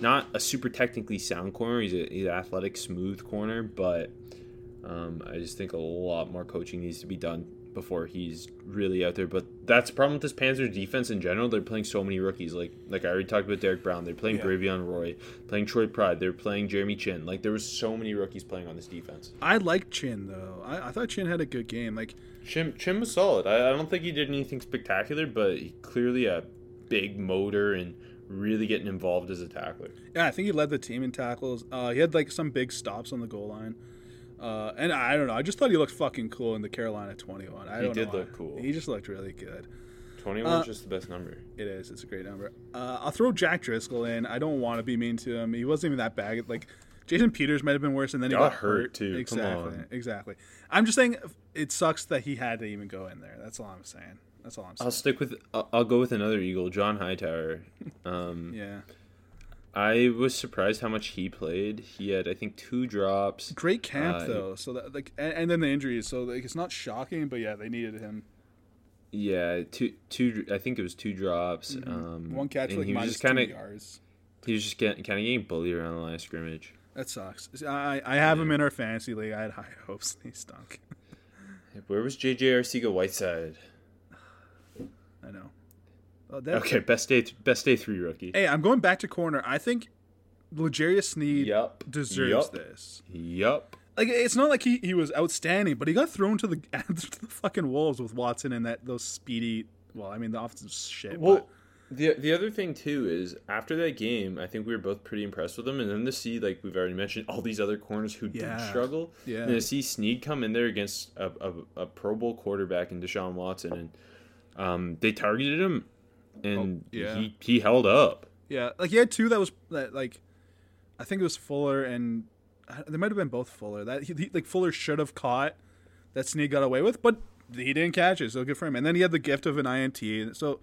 not a super technically sound corner. He's, a, he's an athletic, smooth corner, but um, I just think a lot more coaching needs to be done before he's really out there. But that's the problem with this Panthers defense in general. They're playing so many rookies. Like like I already talked about Derek Brown. They're playing yeah. Bravion Roy, playing Troy Pride. They're playing Jeremy Chin. Like, there was so many rookies playing on this defense. I like Chin, though. I, I thought Chin had a good game. Like Chin, Chin was solid. I, I don't think he did anything spectacular, but he clearly a big motor and really getting involved as a tackler. Yeah, I think he led the team in tackles. Uh, he had, like, some big stops on the goal line. Uh, and I don't know. I just thought he looked fucking cool in the Carolina twenty-one. I don't know. He did look cool. He just looked really good. twenty-one uh, is just the best number. It is. It's a great number. Uh, I'll throw Jack Driscoll in. I don't want to be mean to him. He wasn't even that bad. Like, Jason Peters might have been worse, and then he got, got hurt, hurt too. Exactly. Come on. Exactly. I'm just saying it sucks that he had to even go in there. That's all I'm saying. That's all I'm saying. I'll stick with. I'll, I'll go with another Eagle, John Hightower. Um, yeah. I was surprised how much he played. He had, I think, two drops. Great camp uh, though. So that, like, and, and then the injuries. So like, it's not shocking, but yeah, they needed him. Yeah, two, two. I think it was two drops. Mm-hmm. Um, One catch, like minus two yards. He was just kind of getting bullied around the line of scrimmage. That sucks. I I have yeah. him in our fantasy league. I had high hopes. He stunk. Where was J J Arcega-Whiteside? I know. Oh, okay, best day, th- best day three rookie. Hey, I'm going back to corner. I think L'Jarius Sneed yep. deserves yep. this. Yep. Like, it's not like he, he was outstanding, but he got thrown to the to the fucking wolves with Watson and that those speedy. Well, I mean the offensive shit. Well, but. the the other thing too is after that game, I think we were both pretty impressed with him, and then to see, like we've already mentioned, all these other corners who yeah. did struggle, yeah. and to see Sneed come in there against a, a, a Pro Bowl quarterback in Deshaun Watson, and um, they targeted him. And oh, yeah. he, he held up. Yeah, like he had two that was that like, I think it was Fuller and they might have been both Fuller. That he, he, like Fuller should have caught that Sneed got away with, but he didn't catch it. So good for him. And then he had the gift of an I N T. So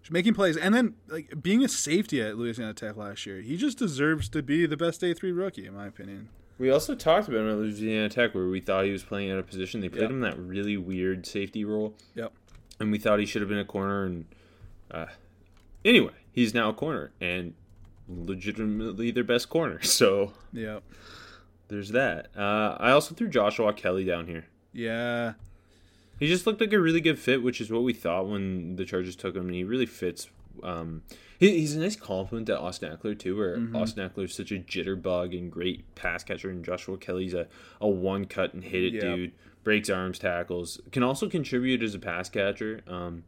just making plays and then like being a safety at Louisiana Tech last year, he just deserves to be the best day three rookie in my opinion. We also talked about him at Louisiana Tech where we thought he was playing out of position. They played yep. him that really weird safety role. Yep. And we thought he should have been a corner and. Uh, anyway, he's now a corner and legitimately their best corner. So yeah, there's that. Uh, I also threw Joshua Kelly down here. Yeah, he just looked like a really good fit, which is what we thought when the Chargers took him, and he really fits. Um, he, he's a nice compliment to Austin Eckler too, where mm-hmm. Austin Eckler is such a jitterbug and great pass catcher, and Joshua Kelly's a, a one cut and hit it yep. dude, breaks arms, tackles, can also contribute as a pass catcher. Um.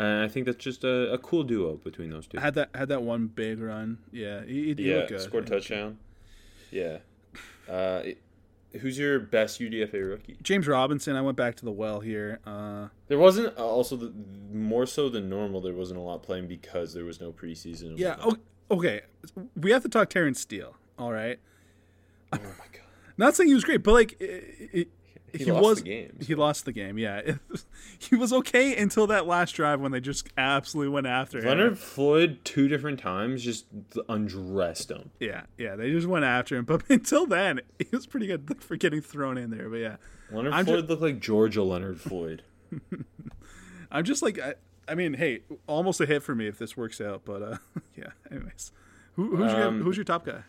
And I think that's just a, a cool duo between those two. Had that had that one big run. Yeah, he, he yeah, looked good. Scored touchdown. Yeah. Uh, it, Who's your best U D F A rookie? James Robinson. I went back to the well here. Uh, there wasn't also the, more so than normal. There wasn't a lot playing because there was no preseason. Yeah. Okay. We have to talk Terrence Steele. All right. Oh my God. Not saying he was great, but like it, it, he, he lost was. The game, so. He lost the game. Yeah. It, he was okay until that last drive when they just absolutely went after Leonard him. Leonard Floyd two different times just undressed him. Yeah. Yeah. They just went after him, but until then, he was pretty good for getting thrown in there. But yeah, Leonard I'm Floyd just, looked like Georgia Leonard Floyd. I'm just like. I, I mean, hey, almost a hit for me if this works out, but uh, yeah. Anyways, who, who's um, your who's your top guy?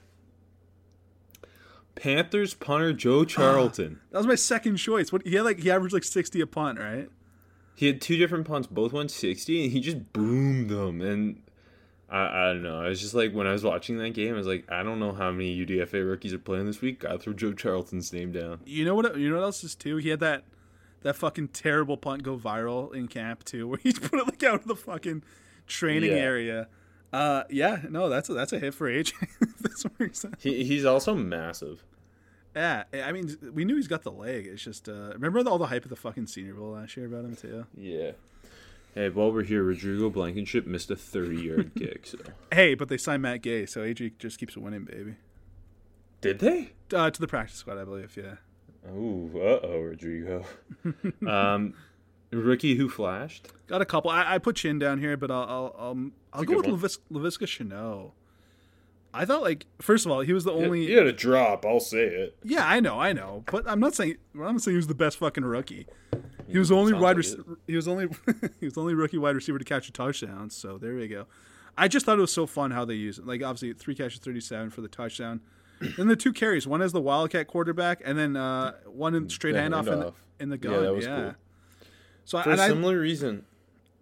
Panthers punter Joe Charlton. Uh, that was my second choice. What he had like he averaged like sixty a punt, right? He had two different punts, both went sixty, and he just boomed them. And I, I don't know. I was just like when I was watching that game, I was like, I don't know how many U D F A rookies are playing this week. I threw Joe Charlton's name down. You know what? You know what else is too? He had that. That fucking terrible punt go viral in camp too, where he put it like out of the fucking training yeah. area. Uh, yeah, no, that's a, that's a hit for A J. That's what he said. He he's also massive. Yeah, I mean, we knew he's got the leg. It's just uh, remember all the hype of the fucking Senior Bowl last year about him too. Yeah. Hey, while we're here, Rodrigo Blankenship missed a thirty-yard kick. So hey, but they signed Matt Gay, so A J just keeps winning, baby. Did they? Uh, to the practice squad, I believe. Yeah. Oh, uh-oh, Rodrigo. um, rookie who flashed? Got a couple. I, I put Chin down here, but I'll I'll, I'll, I'll go with LaVis- LaVisca Chenault. I thought, like, first of all, he was the only... He had a drop, I'll say it. Yeah, I know, I know. But I'm not saying well, I'm not saying he was the best fucking rookie. He was the only wide like rec- He was only he was the only rookie wide receiver to catch a touchdown, so there we go. I just thought it was so fun how they used it. Like, obviously, three catches, thirty-seven for the touchdown. Then the two carries, one as the Wildcat quarterback, and then uh, one in straight the handoff in the, in the gun. Yeah, that was yeah. cool. So for I, a similar I, reason.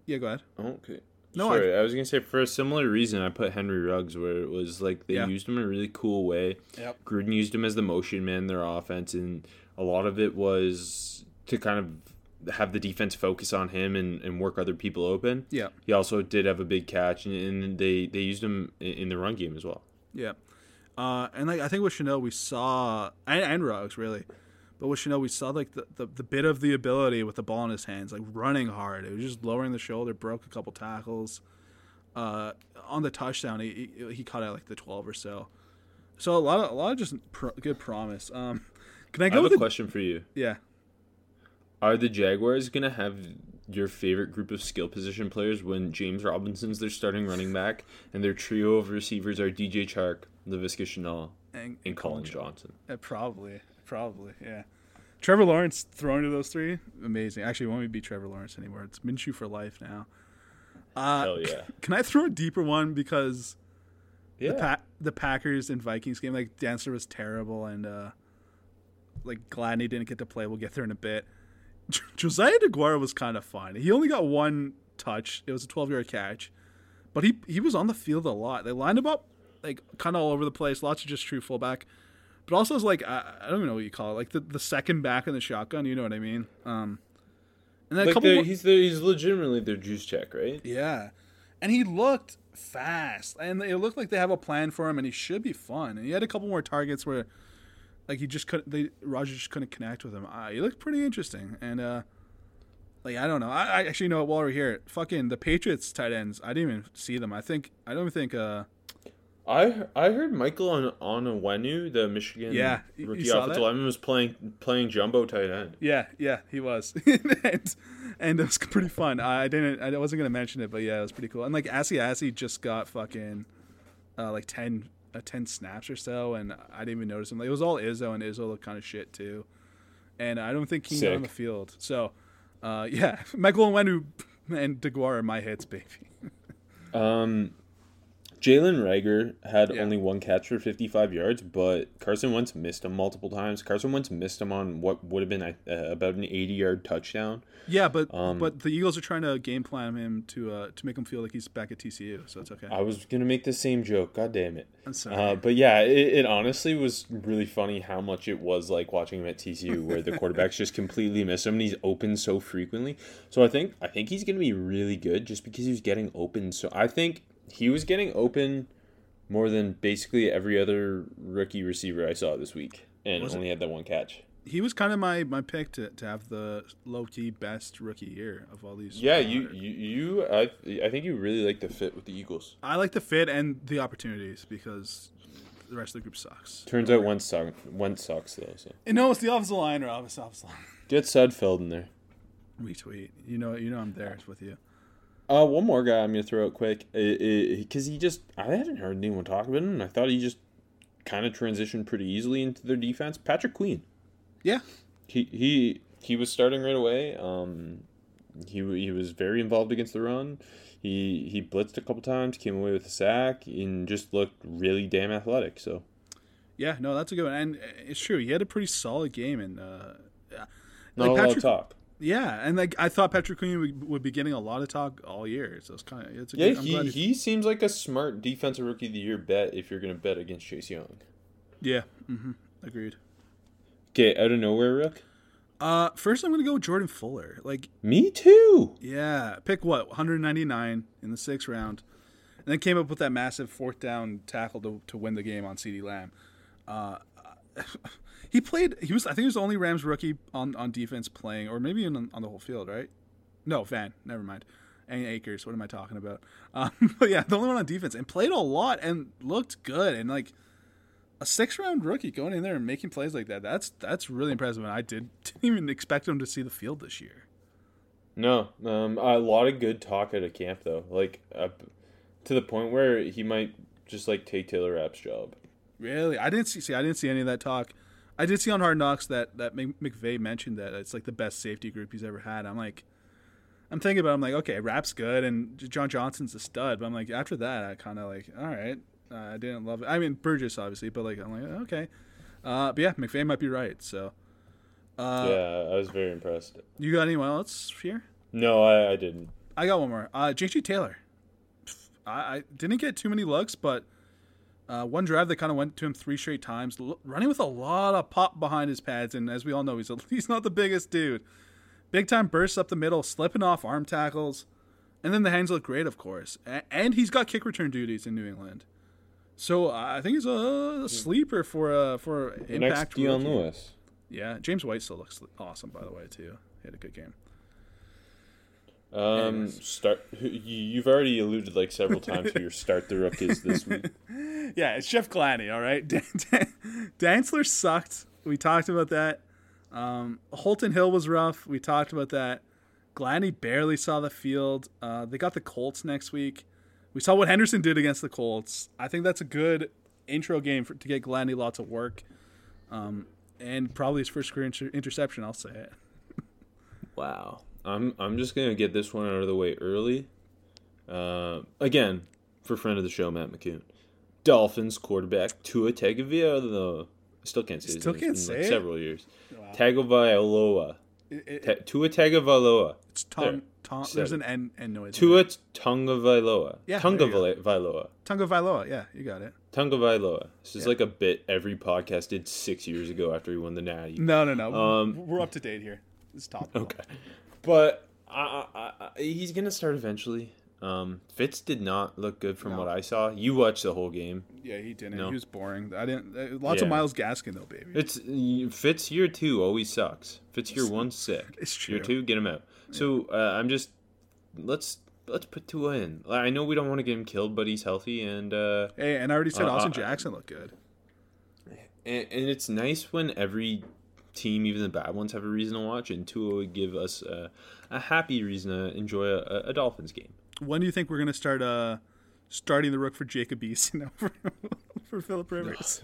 Yeah, go ahead. Okay. No, Sorry, I, I was going to say, for a similar reason, I put Henry Ruggs, where it was like they yeah. used him in a really cool way. Yep. Gruden used him as the motion man in their offense, and a lot of it was to kind of have the defense focus on him and, and work other people open. Yeah. He also did have a big catch, and, and they, they used him in, in the run game as well. Yeah. Uh, and like I think with Chenault we saw and, and Ruggs really, but with Chenault we saw like the, the, the bit of the ability with the ball in his hands, like running hard. It was just lowering the shoulder, broke a couple tackles. Uh, on the touchdown, he he, he caught out like the twelve or so. So a lot of a lot of just pro- good promise. Um, can I go? I have with a the, question for you. Yeah. Are the Jaguars gonna have your favorite group of skill position players when James Robinson's their starting running back and their trio of receivers are D J Chark, LaVisca Chenault, and, and Colin Johnson? Uh, probably. Probably, yeah. Trevor Lawrence thrown to those three? Amazing. Actually, it won't even be Trevor Lawrence anymore. It's Minshew for life now. Uh, Hell yeah. Can I throw a deeper one? Because yeah. the, pa- the Packers and Vikings game, like, Dantzler was terrible, and, uh, like, Gladney didn't get to play. We'll get there in a bit. J- Josiah DeGuara was kind of fun. He only got one touch. It was a twelve-yard catch. But he, he was on the field a lot. They lined him up. Like, kind of all over the place. Lots of just true fullback. But also, it's like, I, I don't even know what you call it. Like, the, the second back in the shotgun, you know what I mean? Um, and then like a couple more, he's, the, he's legitimately their juice check, right? Yeah. And he looked fast. And it looked like they have a plan for him, and he should be fun. And he had a couple more targets where, like, he just couldn't, they, Roger just couldn't connect with him. Uh, he looked pretty interesting. And, uh, like, I don't know. I, I actually know, while we're here, fucking the Patriots tight ends, I didn't even see them. I think, I don't even think, uh, I I heard Michael on Onwenu, the Michigan yeah, rookie offensive lineman, was playing playing jumbo tight end. Yeah, yeah, he was, and, and it was pretty fun. I didn't, I wasn't gonna mention it, but yeah, it was pretty cool. And like Assi Assi just got fucking uh, like ten uh, ten snaps or so, and I didn't even notice him. Like, it was all Izzo, and Izzo looked kind of shit too. And I don't think he got on the field. So uh, yeah, Michael Onwenu and DeGuara are my hits, baby. um. Jalen Reagor had yeah. only one catch for fifty-five yards, but Carson Wentz missed him multiple times. Carson Wentz missed him on what would have been uh, about an eighty-yard touchdown. Yeah, but um, but the Eagles are trying to game plan him to uh, to make him feel like he's back at T C U, so it's okay. I was going to make the same joke. God damn it. I'm sorry. Uh, but yeah, it, it honestly was really funny how much it was like watching him at T C U where the quarterbacks just completely miss him, and he's open so frequently. So I think, I think he's going to be really good just because he was getting open. So I think... He was getting open more than basically every other rookie receiver I saw this week. and was only it? had that one catch. He was kind of my, my pick to, to have the low-key best rookie year of all these. Yeah, you, you you I I think you really like the fit with the Eagles. I like the fit and the opportunities because the rest of the group sucks. Turns out one, suck, one sucks, though. So. And no, it's the offensive line, Rob. It's the offensive line. Get Sudfeld in there. Retweet. You know, you know I'm there with you. Uh, one more guy I'm going to throw out quick because he just – I hadn't heard anyone talk about him, and I thought he just kind of transitioned pretty easily into their defense. Patrick Queen. Yeah, he he he was starting right away. Um, he he was very involved against the run. He he blitzed a couple times, came away with a sack, and just looked really damn athletic. So, yeah, no, that's a good one, and it's true. He had a pretty solid game, and uh, not like a Patrick, lot of talk. Yeah, and like I thought Patrick Queen would, would be getting a lot of talk all year. So it's kind of it's a yeah. Good, I'm he glad he, he seems like a smart defensive rookie of the year bet if you're going to bet against Chase Young. Yeah, mm-hmm, agreed. Okay, out of nowhere, Rook? Uh, first, I'm going to go with Jordan Fuller. Like me too. Yeah. Pick what? one ninety-nine in the sixth round. And then came up with that massive fourth down tackle to, to win the game on CeeDee Lamb. Uh, he played – He was I think he was the only Rams rookie on, on defense playing, or maybe even on, on the whole field, right? No, Van. Never mind. And Akers. What am I talking about? Um, but, yeah, the only one on defense. And played a lot and looked good and, like – a six-round rookie going in there and making plays like that, that's that's really impressive. And I did, didn't even expect him to see the field this year. No. Um, a lot of good talk out of camp, though. Like, up to the point where he might just, like, take Taylor Rapp's job. Really? I didn't see, see I didn't see any of that talk. I did see on Hard Knocks that, that McVay mentioned that it's, like, the best safety group he's ever had. I'm like, I'm thinking about it. I'm like, okay, Rapp's good, and John Johnson's a stud. But I'm like, after that, I kind of like, all right. Uh, I didn't love it. I mean, Burgess, obviously, but like I'm like, okay. Uh, but yeah, McVay might be right. So uh, yeah, I was very impressed. You got anyone else here? No, I, I didn't. I got one more. Uh, J G Taylor. I, I didn't get too many looks, but uh, one drive that kind of went to him three straight times, l- running with a lot of pop behind his pads. And as we all know, he's, a, he's not the biggest dude. Big-time bursts up the middle, slipping off arm tackles. And then the hands look great, of course. A- and he's got kick return duties in New England. So uh, I think he's a sleeper for uh, for the impact. Next Deion Lewis. Yeah, James White still looks awesome, by the way, too. He had a good game. Um, Anyways. start. You've already alluded like several times to your start the rookies this week. Yeah, it's Jeff Gladney. All right, Dan- Dan- Dantzler sucked. We talked about that. Um, Holton Hill was rough. We talked about that. Gladney barely saw the field. Uh, they got the Colts next week. We saw what Henderson did against the Colts. I think that's a good intro game for, to get Gladney lots of work. Um, and probably his first career inter- interception, I'll say it. Wow. I'm I'm just going to get this one out of the way early. Uh, again, for friend of the show, Matt McCune. Dolphins quarterback Tua Tagovailoa. I still can't say his still name. Can't it's been say like it? Several years. Wow. Tagovailoa. It, it, Ta- Tua Tagovailoa. It's Tom. Tom, there's an N, N noise. Tua Tagovailoa. Yeah, Tagovailoa. Tagovailoa, yeah, you got it. Tagovailoa. This is yeah. like a bit every podcast did six years ago after he won the Natty. No, no, no. Um, We're up to date here. It's top. Okay. But I, I, I, he's going to start eventually. Um, Fitz did not look good from no. what I saw. You watched the whole game. Yeah, he didn't. No. He was boring. I didn't. Lots yeah. of Miles Gaskin, though, baby. It's Fitz year two always sucks. Fitz year one's sick. It's true. Year two, get him out. So uh, I'm just let's let's put Tua in. I know we don't want to get him killed, but he's healthy and uh, hey, and I already said uh, Austin uh, Jackson looked good. And, and it's nice when every team, even the bad ones, have a reason to watch, and Tua would give us uh, a happy reason to enjoy a, a Dolphins game. When do you think we're gonna start uh, starting the rook for Jacob Eason for, for Philip Rivers?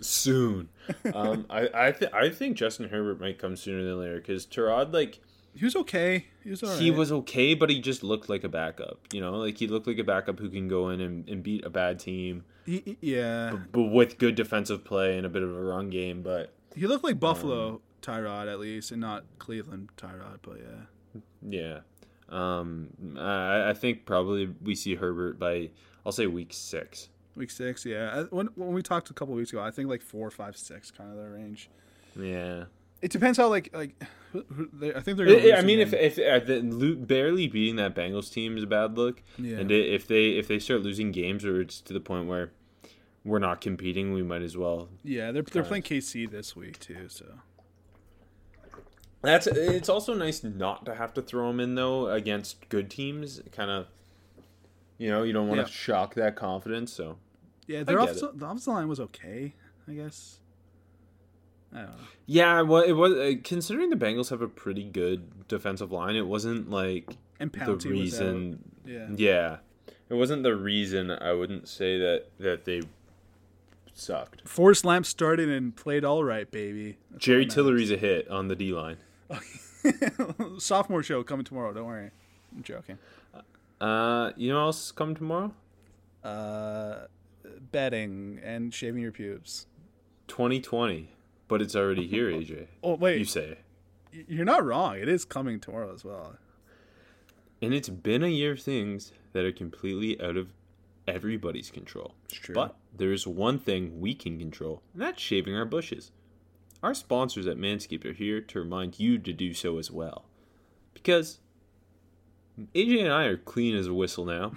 Soon. um, I I, th- I think Justin Herbert might come sooner than later because Tyrod like. He was okay. He was all right. He was okay, but he just looked like a backup. You know, like he looked like a backup who can go in and, and beat a bad team. He, yeah. But, but with good defensive play and a bit of a run game, but... He looked like Buffalo um, Tyrod, at least, and not Cleveland Tyrod, but yeah. Yeah. Um, I, I think probably we see Herbert by, I'll say week six. Week six, yeah. When, when we talked a couple of weeks ago, I think like four, five, six, kind of that range. Yeah. It depends how, like, like who, who they, I think they're going to I mean, if, if if barely beating that Bengals team is a bad look, yeah. and if they if they start losing games or it's to the point where we're not competing, we might as well. Yeah, they're they're playing K C this week too, so that's it's also nice not to have to throw them in though against good teams. Kind of, you know, you don't want to yeah. shock that confidence. So yeah, their offensive, the offensive line was okay, I guess. I don't know. Yeah, well, it was uh, considering the Bengals have a pretty good defensive line. It wasn't like and the reason. Yeah. yeah, it wasn't the reason. I wouldn't say that that they sucked. Forrest Lamp started and played all right, baby. That's Jerry Tillery's a hit on the D line. Sophomore show coming tomorrow. Don't worry, I'm joking. Uh, you know what else is coming tomorrow? Uh, betting and shaving your pubes. twenty twenty But it's already here, A J. Oh, wait. You say. You're not wrong. It is coming tomorrow as well. And it's been a year of things that are completely out of everybody's control. It's true. But there is one thing we can control, and that's shaving our bushes. Our sponsors at Manscaped are here to remind you to do so as well. Because A J and I are clean as a whistle now,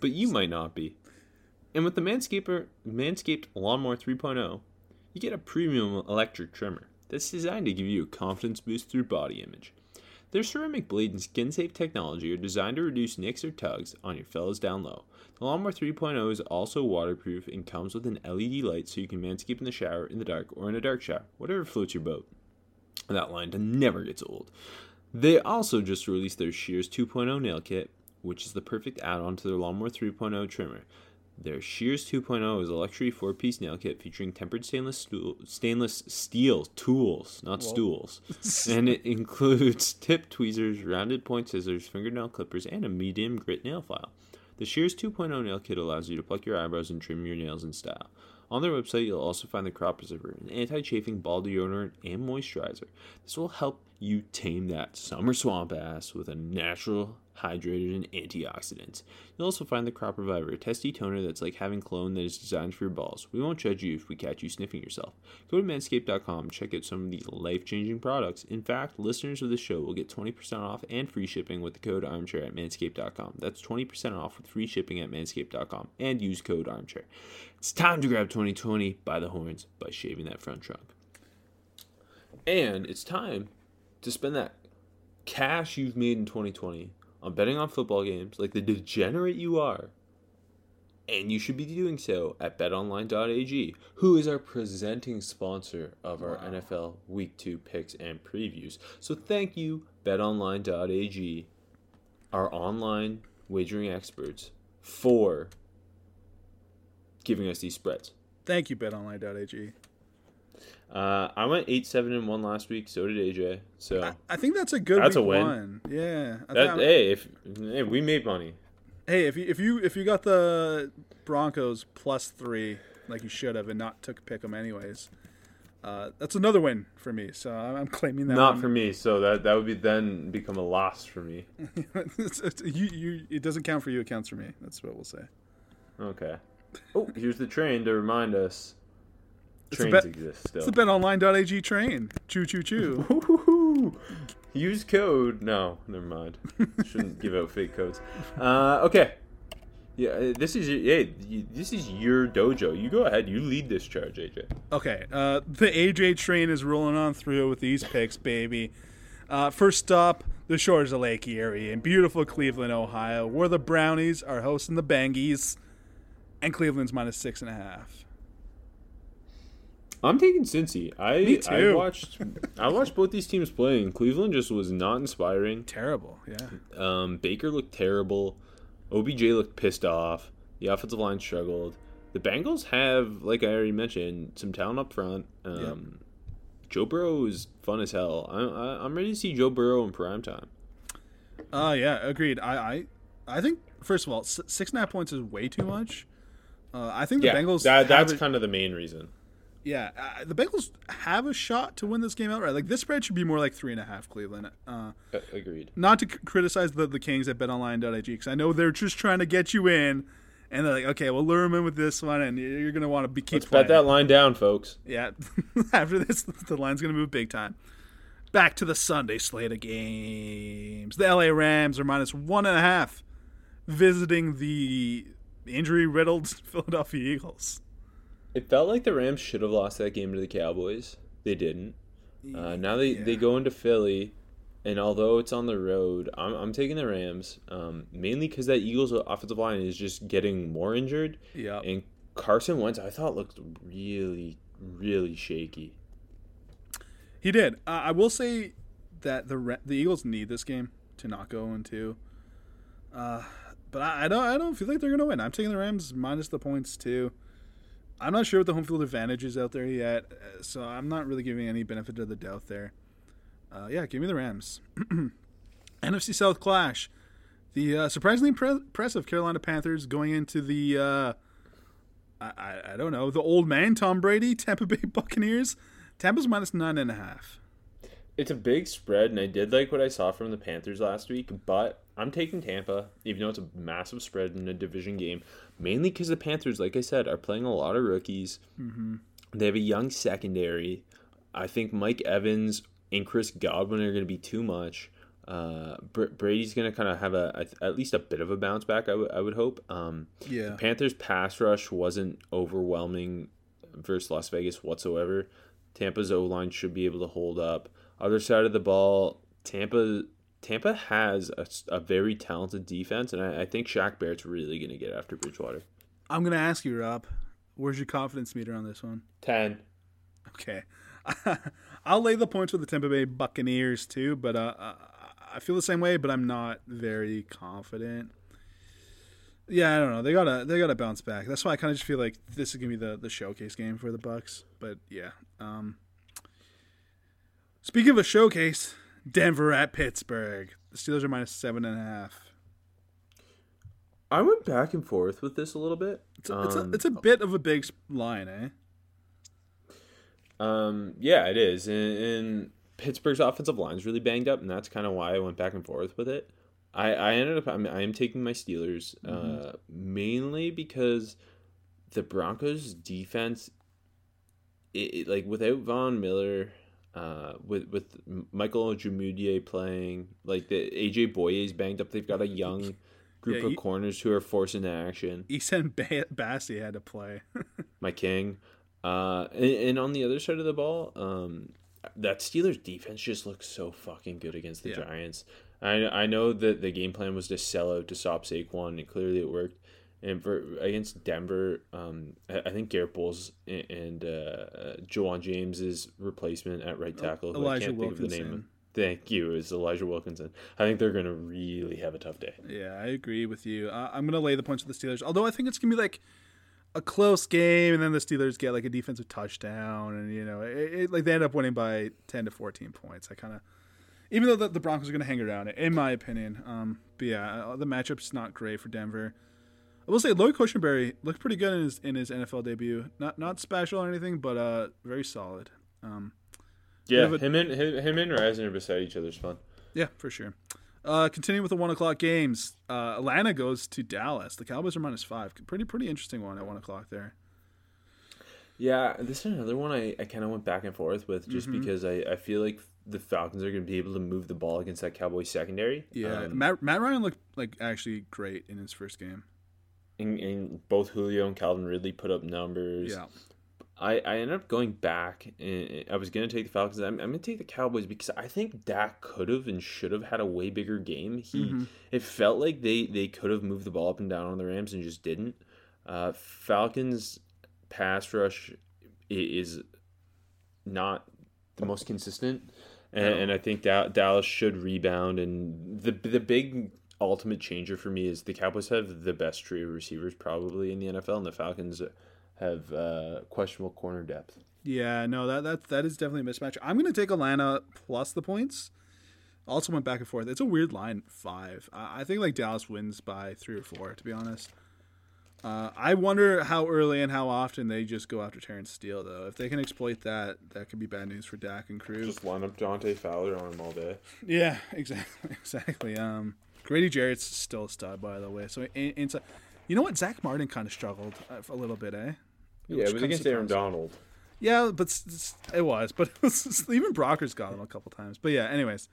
but you might not be. And with the Manscaped, Manscaped Lawnmower three point oh, you get a premium electric trimmer that's designed to give you a confidence boost through body image. Their ceramic blade and skin-safe technology are designed to reduce nicks or tugs on your fellas down low. The Lawnmower three point oh is also waterproof and comes with an L E D light so you can manscape in the shower, in the dark, or in a dark shower, whatever floats your boat. That line never gets old. They also just released their Shears two point oh nail kit, which is the perfect add-on to their Lawnmower three point oh trimmer. Their Shears two point oh is a luxury four-piece nail kit featuring tempered stainless stool, stainless steel tools, not Whoa. stools, and it includes tip tweezers, rounded point scissors, fingernail clippers, and a medium grit nail file. The Shears two point oh nail kit allows you to pluck your eyebrows and trim your nails in style. On their website, you'll also find the Crop Preserver, an anti-chafing ball deodorant and moisturizer. This will help you tame that summer swamp ass with a natural hydrated and antioxidants. You'll also find the Crop Reviver, a testy toner that's like having cologne that is designed for your balls. We won't judge you if we catch you sniffing yourself. Go to manscaped dot com, check out some of these life-changing products. In fact, listeners of this show will get twenty percent off and free shipping with the code armchair at manscaped dot com. That's twenty percent off with free shipping at manscaped dot com and use code armchair. It's time to grab twenty twenty by the horns by shaving that front trunk. And it's time to spend that cash you've made in twenty twenty on betting on football games like the degenerate you are. And you should be doing so at bet online dot a g, who is our presenting sponsor of our wow. N F L Week two picks and previews. So thank you, bet online dot a g, our online wagering experts, for giving us these spreads. Thank you, bet online dot a g. Uh, I went eight seven and one last week. So did A J. So I, I think that's a good. That's week a win. One. Yeah. I that, hey, if hey, we made money. Hey, if you if you if you got the Broncos plus three, like you should have, and not took pick them anyways, uh, that's another win for me. So I'm claiming that. Not one. For me. So that that would be then become a loss for me. it's, it's, you you it doesn't count for you. It counts for me. That's what we'll say. Okay. Oh, here's the train to remind us. Trains it's, a bet, exist still. It's the bet online dot a g train. Choo choo choo. Use code. No, never mind. Shouldn't give out fake codes. Uh, okay. Yeah, this is yeah, this is your dojo. You go ahead. You lead this charge, A J. Okay. Uh, the A J train is rolling on through with these picks, baby. Uh, first stop, the shores of Lake Erie in beautiful Cleveland, Ohio, where the Brownies are hosting the Bangies, and Cleveland's minus six and a half. I'm taking Cincy. I, Me too. I watched, I watched both these teams playing. Cleveland just was not inspiring. Terrible, yeah. Um, Baker looked terrible. O B J looked pissed off. The offensive line struggled. The Bengals have, like I already mentioned, some talent up front. Um, yep. Joe Burrow is fun as hell. I, I, I'm ready to see Joe Burrow in prime time. Uh, yeah, agreed. I, I, I think, first of all, six and a half points is way too much. Uh, I think the yeah, Bengals... That, that's it, kind of the main reason. Yeah, uh, the Bengals have a shot to win this game outright. Like, this spread should be more like three and a half, Cleveland. Uh, Agreed. Not to c- criticize the, the Kings at bet online dot a g, because I know they're just trying to get you in, and they're like, okay, we'll lure them in with this one, and you're going to want to be keep Let's playing. Bet that line down, folks. Yeah, after this, the line's going to move big time. Back to the Sunday slate of games. The L A Rams are minus one and a half, visiting the injury-riddled Philadelphia Eagles. It felt like the Rams should have lost that game to the Cowboys. They didn't. Uh, now they, yeah. they go into Philly, and although it's on the road, I'm I'm taking the Rams, um, mainly because that Eagles offensive line is just getting more injured. Yeah. And Carson Wentz, I thought, looked really, really shaky. He did. Uh, I will say that the the Eagles need this game to not go zero and two. Uh, but I, I don't I don't feel like they're going to win. I'm taking the Rams minus the points, too. I'm not sure what the home field advantage is out there yet, so I'm not really giving any benefit of the doubt there. Uh, yeah, give me the Rams. N F C South clash. The uh, surprisingly impressive Carolina Panthers going into the, uh, I, I, I don't know, the old man Tom Brady, Tampa Bay Buccaneers. Tampa's minus nine and a half. It's a big spread, and I did like what I saw from the Panthers last week, but I'm taking Tampa, even though it's a massive spread in a division game, mainly because the Panthers, like I said, are playing a lot of rookies. Mm-hmm. They have a young secondary. I think Mike Evans and Chris Godwin are going to be too much. Uh, Br- Brady's going to kind of have a, a at least a bit of a bounce back, I, w- I would hope. Um, yeah. The Panthers' pass rush wasn't overwhelming versus Las Vegas whatsoever. Tampa's O-line should be able to hold up. Other side of the ball, Tampa Tampa has a, a very talented defense, and I, I think Shaq Barrett's really going to get after Bridgewater. I'm going to ask you, Rob, where's your confidence meter on this one? ten. Okay. I'll lay the points with the Tampa Bay Buccaneers, too, but uh, I feel the same way, but I'm not very confident. Yeah, I don't know. They gotta they gotta bounce back. That's why I kind of just feel like this is going to be the, the showcase game for the Bucs. But, yeah. Um, Speaking of a showcase, Denver at Pittsburgh. The Steelers are minus seven and a half. I went back and forth with this a little bit. It's a, um, it's a, it's a bit of a big line, eh? Um, yeah, it is. And, and Pittsburgh's offensive line is really banged up, and that's kind of why I went back and forth with it. I, I ended up, I mean, I am taking my Steelers, mm-hmm. uh, mainly because the Broncos' defense, it, it, like without Von Miller... Uh, with with Michael Ojemudia playing, like the A J Boye's banged up. They've got a young group yeah, of he, corners who are forcing action. Eason Bassey had to play. My king. Uh, and, and on the other side of the ball, um, that Steelers defense just looks so fucking good against the yeah. Giants. I I know that the game plan was to sell out to stop Saquon, and clearly it worked. And for, against Denver, um, I think Garrett Bowles and, and uh, Jawan James's replacement at right tackle, Elijah I can't Wilkinson. Think of the name of. Thank you, is Elijah Wilkinson. I think they're going to really have a tough day. Yeah, I agree with you. Uh, I'm going to lay the points with the Steelers, although I think it's going to be like a close game, and then the Steelers get like a defensive touchdown, and you know, it, it, like they end up winning by ten to fourteen points. I kind of, even though the, the Broncos are going to hang around, in my opinion. Um, but yeah, the matchup's not great for Denver. I will say Lloyd Cushenberry looked pretty good in his in his N F L debut. Not not special or anything, but uh, very solid. Um, yeah, a, him and him, him and Reisner beside each other's fun. Yeah, for sure. Uh, continuing with the one o'clock games, uh, Atlanta goes to Dallas. The Cowboys are minus five. Pretty pretty interesting one at one o'clock there. Yeah, this is another one I, I kind of went back and forth with just mm-hmm. because I, I feel like the Falcons are going to be able to move the ball against that Cowboys secondary. Yeah, um, Matt Matt Ryan looked like actually great in his first game. And, and both Julio and Calvin Ridley put up numbers. Yeah, I, I ended up going back, and I was going to take the Falcons. I'm, I'm going to take the Cowboys because I think Dak could have and should have had a way bigger game. He mm-hmm. It felt like they, they could have moved the ball up and down on the Rams and just didn't. Uh, Falcons' pass rush is not the most consistent, and, no. and I think that Dallas should rebound. And the the big... ultimate changer for me is the Cowboys have the best trio of receivers probably in the N F L, and the Falcons have uh, questionable corner depth. Yeah, no, that that that is definitely a mismatch. I'm going to take Atlanta plus the points. Also went back and forth. It's a weird line, five. I, I think like Dallas wins by three or four, to be honest. Uh, I wonder how early and how often they just go after Terrence Steele, though. If they can exploit that, that could be bad news for Dak and crew. Just line up Dante Fowler on him all day. Yeah, exactly, exactly. Um. Grady Jarrett's still a stud, by the way. So, and, and so, you know what? Zach Martin kind of struggled a little bit, eh? Yeah, Which it was against Aaron Donald. Yeah, but it was. But it was, even Brocker's got him a couple times. But yeah, anyways.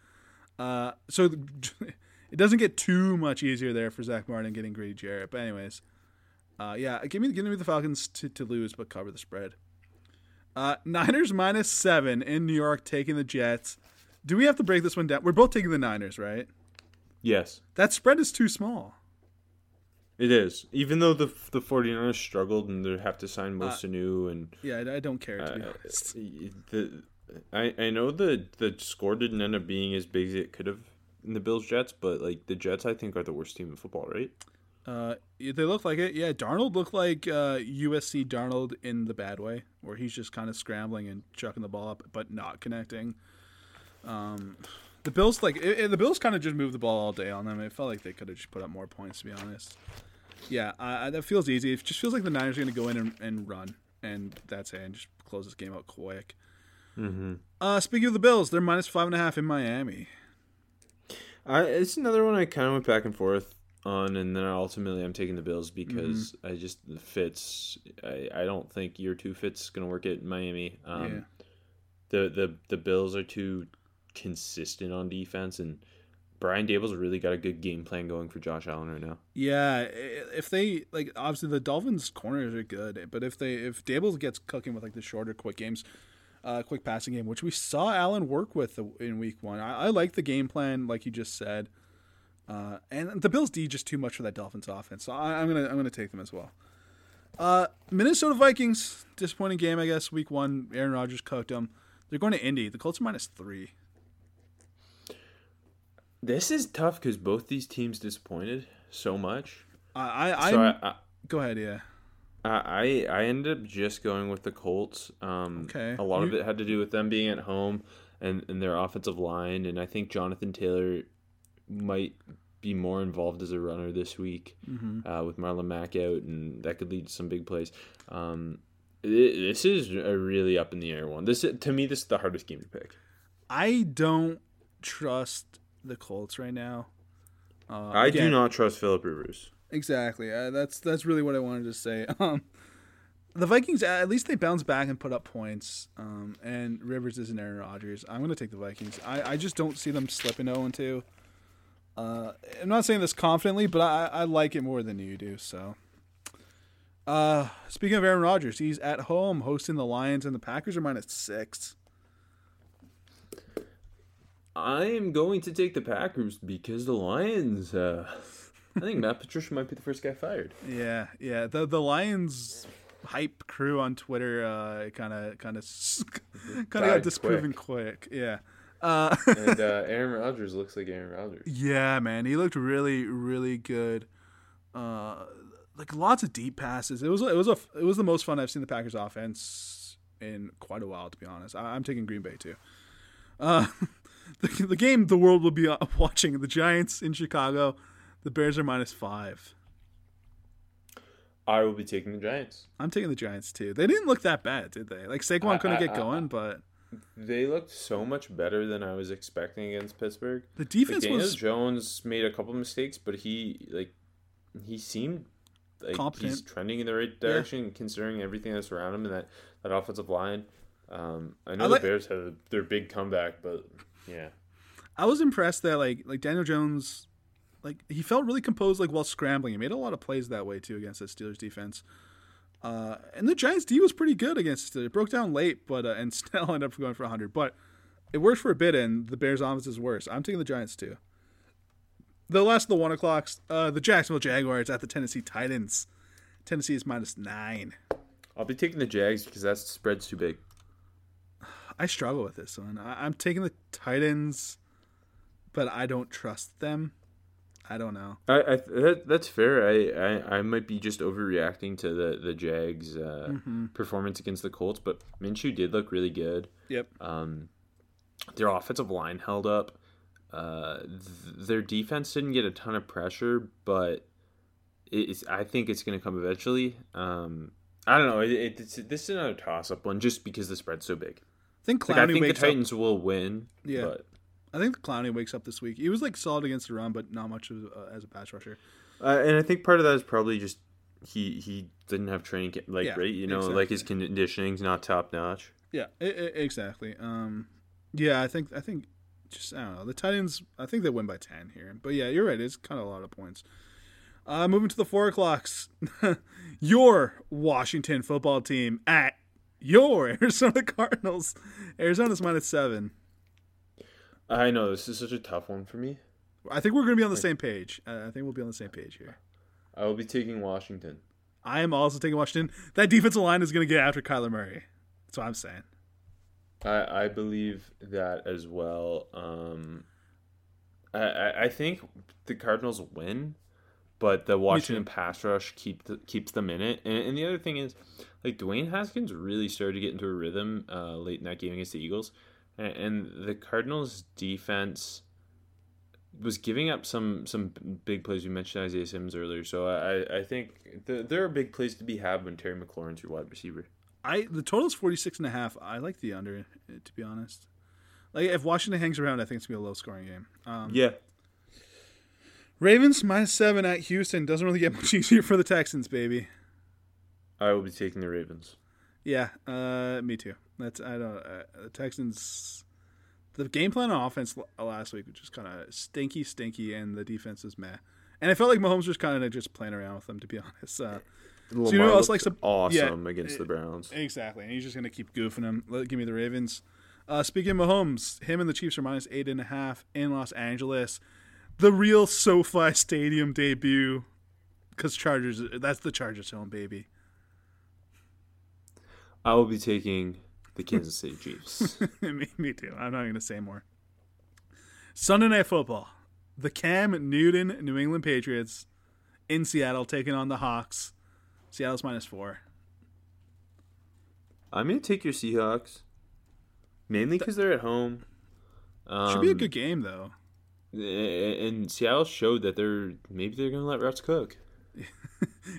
Uh, so it doesn't get too much easier there for Zach Martin getting Grady Jarrett. But anyways, Uh, yeah, give me give me the Falcons to, to lose, but cover the spread. Uh, Niners minus seven in New York, taking the Jets. Do we have to break this one down? We're both taking the Niners, right? Yes. That spread is too small. It is. Even though the the 49ers struggled and they have to sign Mostert uh, and yeah, I don't care, to be uh, honest. The, I, I know the, the score didn't end up being as big as it could have in the Bills-Jets, but like the Jets, I think, are the worst team in football, right? Uh, they look like it. Yeah, Darnold looked like uh, U S C Darnold in the bad way, where he's just kind of scrambling and chucking the ball up but not connecting. Um, the Bills like it, it, the Bills kind of just moved the ball all day on them. It felt like they could have just put up more points, to be honest. Yeah, I, I, that feels easy. It just feels like the Niners are going to go in and, and run, and that's it, and just close this game out quick. Mm-hmm. Uh, speaking of the Bills, they're minus five and a half in Miami. I, it's another one I kind of went back and forth on, and then ultimately I'm taking the Bills because mm-hmm. I just Fitz. I, I don't think year two Fitz is going to work it in Miami. Um, yeah. The the the Bills are too consistent on defense, and Brian Dable's really got a good game plan going for Josh Allen right now. Yeah, if they like, obviously the Dolphins' corners are good, but if they if Dable gets cooking with like the shorter, quick games, uh, quick passing game, which we saw Allen work with in Week One, I, I like the game plan, like you just said. Uh, and the Bills D just too much for that Dolphins offense, so I, I'm gonna I'm gonna take them as well. Uh, Minnesota Vikings, disappointing game, I guess. Week One, Aaron Rodgers cooked them. They're going to Indy. The Colts are minus three. This is tough because both these teams disappointed so much. I I, so I, I go ahead, yeah. I I ended up just going with the Colts. Um, okay. A lot you, of it had to do with them being at home and, and their offensive line, and I think Jonathan Taylor might be more involved as a runner this week mm-hmm. uh, with Marlon Mack out, and that could lead to some big plays. Um, it, this is a really up in the air one. This to me, this is the hardest game to pick. I don't trust the Colts right now. Uh, I again, do not trust Philip Rivers. Exactly. Uh, that's that's really what I wanted to say. Um, the Vikings, at least they bounce back and put up points. Um, and Rivers isn't Aaron Rodgers. I'm going to take the Vikings. I, I just don't see them slipping oh and two. Uh, I'm not saying this confidently, but I, I like it more than you do. So, uh, speaking of Aaron Rodgers, he's at home hosting the Lions, and the Packers are minus six. I am going to take the Packers because the Lions. Uh, I think Matt Patricia might be the first guy fired. Yeah, yeah. the The Lions hype crew on Twitter kind of kind of kind of got disproven quick. Yeah. Uh, and uh, Aaron Rodgers looks like Aaron Rodgers. Yeah, man, he looked really, really good. Uh, like lots of deep passes. It was, it was a, it was the most fun I've seen the Packers offense in quite a while, to be honest. I, I'm taking Green Bay too. Uh, the, the game the world will be watching: the Giants in Chicago. The Bears are minus five. I will be taking the Giants. I'm taking the Giants too. They didn't look that bad, did they? Like Saquon I, couldn't I, get I, going, I, but. They looked so much better than I was expecting against Pittsburgh. The defense like was... Jones made a couple mistakes, but he like he seemed like competent. He's trending in the right direction, yeah. Considering everything that's around him and that, that offensive line. Um, I know I like... the Bears had their big comeback, but yeah. I was impressed that like like Daniel Jones, like he felt really composed like while scrambling. He made a lot of plays that way too against the Steelers defense. Uh, and the Giants D was pretty good against it. It broke down late, but uh, and Snell ended up going for one hundred. But it worked for a bit, and the Bears' offense is worse. I'm taking the Giants too. The last of the one o'clocks, uh, the Jacksonville Jaguars at the Tennessee Titans. Tennessee is minus nine. I'll be taking the Jags because that spread's too big. I struggle with this one. I- I'm taking the Titans, but I don't trust them. I don't know. I, I that, that's fair. I, I, I might be just overreacting to the the Jags' uh, mm-hmm. performance against the Colts, but Minshew did look really good. Yep. Um, their offensive line held up. Uh, th- their defense didn't get a ton of pressure, but it's. I think it's going to come eventually. Um, I don't know. It, it, it's, this is another toss-up one, just because the spread's so big. I think Clowney like, I think the Titans up. will win. Yeah. But I think Clowney wakes up this week. He was like solid against the run, but not much as, uh, as a pass rusher. Uh, and I think part of that is probably just he he didn't have training camp, like yeah, right, you know, exactly. Like his conditioning's not top notch. Yeah, it, it, exactly. Um, yeah, I think I think just I don't know the Titans. I think they win by ten here, but yeah, you're right. It's kind of a lot of points. Uh, moving to the four o'clocks, your Washington football team at your Arizona Cardinals. Arizona's minus seven. I know this is such a tough one for me. I think we're going to be on the same page. Uh, I think we'll be on the same page here. I will be taking Washington. I am also taking Washington. That defensive line is going to get after Kyler Murray. That's what I'm saying. I, I believe that as well. Um, I, I think the Cardinals win, but the Washington pass rush keep the, keeps them in it. And, and the other thing is, like, Dwayne Haskins really started to get into a rhythm uh, late in that game against the Eagles. And, and the Cardinals' defense was giving up some some big plays. We mentioned Isaiah Simmons earlier, so I, I think the, there are big plays to be had when Terry McLaurin's your wide receiver. I the total's forty-six and a half. I like the under, to be honest. Like, if Washington hangs around, I think it's gonna be a low scoring game. Um, yeah. Ravens minus seven at Houston doesn't really get much easier for the Texans, baby. I will be taking the Ravens. Yeah, uh, me too. That's I don't uh, the Texans. The game plan on offense last week was just kind of stinky, stinky, and the defense was meh. And I felt like Mahomes was kind of just playing around with them, to be honest. Uh, Lamar so you know who else likes to, awesome yeah, against it, the Browns. Exactly, and he's just going to keep goofing them. Give me the Ravens. Uh, speaking of Mahomes, him and the Chiefs are minus eight and a half in Los Angeles. The real SoFi Stadium debut, because Chargers. That's the Chargers' home, baby. I will be taking the Kansas City Chiefs. me, me too. I'm not going to say more. Sunday Night Football. The Cam Newton New England Patriots in Seattle taking on the Hawks. Seattle's minus four. I'm going to take your Seahawks. Mainly because they're at home. Um, should be a good game, though. And Seattle showed that they're maybe they're going to let Russ cook.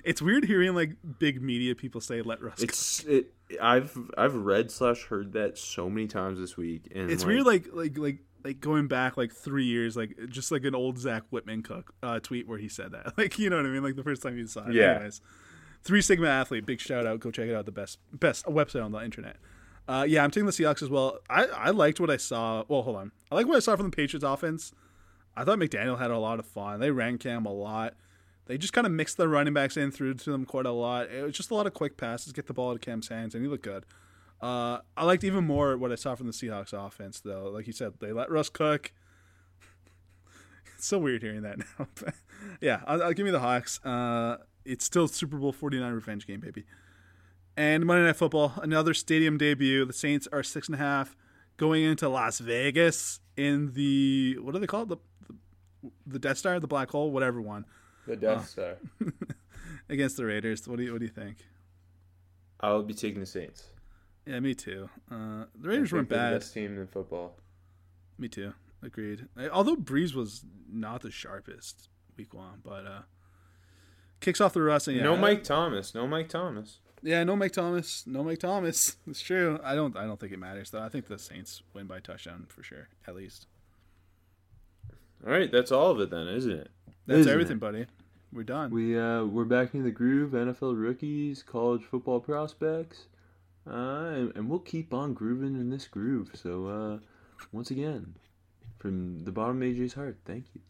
It's weird hearing like big media people say "let Russ cook." It's it, I've I've read slash heard that so many times this week, and it's like, weird like like like like going back like three years, like just like an old Zach Whitman cook uh, tweet where he said that, like, you know what I mean, like the first time you saw it. Yeah. Anyways, Three Sigma Athlete, big shout out, go check it out, the best best website on the internet. Uh, yeah, I'm taking the Seahawks as well. I I liked what I saw. Well, hold on, I like what I saw from the Patriots offense. I thought McDaniel had a lot of fun. They ran Cam a lot. They just kind of mixed their running backs in, threw to them quite a lot. It was just a lot of quick passes, get the ball out of Cam's hands, and he looked good. Uh, I liked even more what I saw from the Seahawks offense, though. Like you said, they let Russ cook. It's so weird hearing that now. Yeah, I'll, I'll give me the Hawks. Uh, it's still Super Bowl forty-nine revenge game, baby. And Monday Night Football, another stadium debut. The Saints are six and a half going into Las Vegas in the, what do they call it? The, the, the Death Star, the Black Hole, whatever one. The Death Star. Oh. Against the Raiders. What do you What do you think? I'll be taking the Saints. Yeah, me too. Uh, the Raiders weren't bad. They're the best team in football. Me too. Agreed. Although Breeze was not the sharpest week one, but uh, kicks off the rust. And, yeah, no Mike Thomas. No Mike Thomas. Yeah, no Mike Thomas. No Mike Thomas. It's true. I don't. I don't think it matters though. I think the Saints win by touchdown for sure, at least. All right, that's all of it then, isn't it? That's Isn't everything, it? buddy. We're done. We uh, we're back in the groove. N F L rookies, college football prospects, uh, and, and we'll keep on grooving in this groove. So, uh, once again, from the bottom of A J's heart, thank you.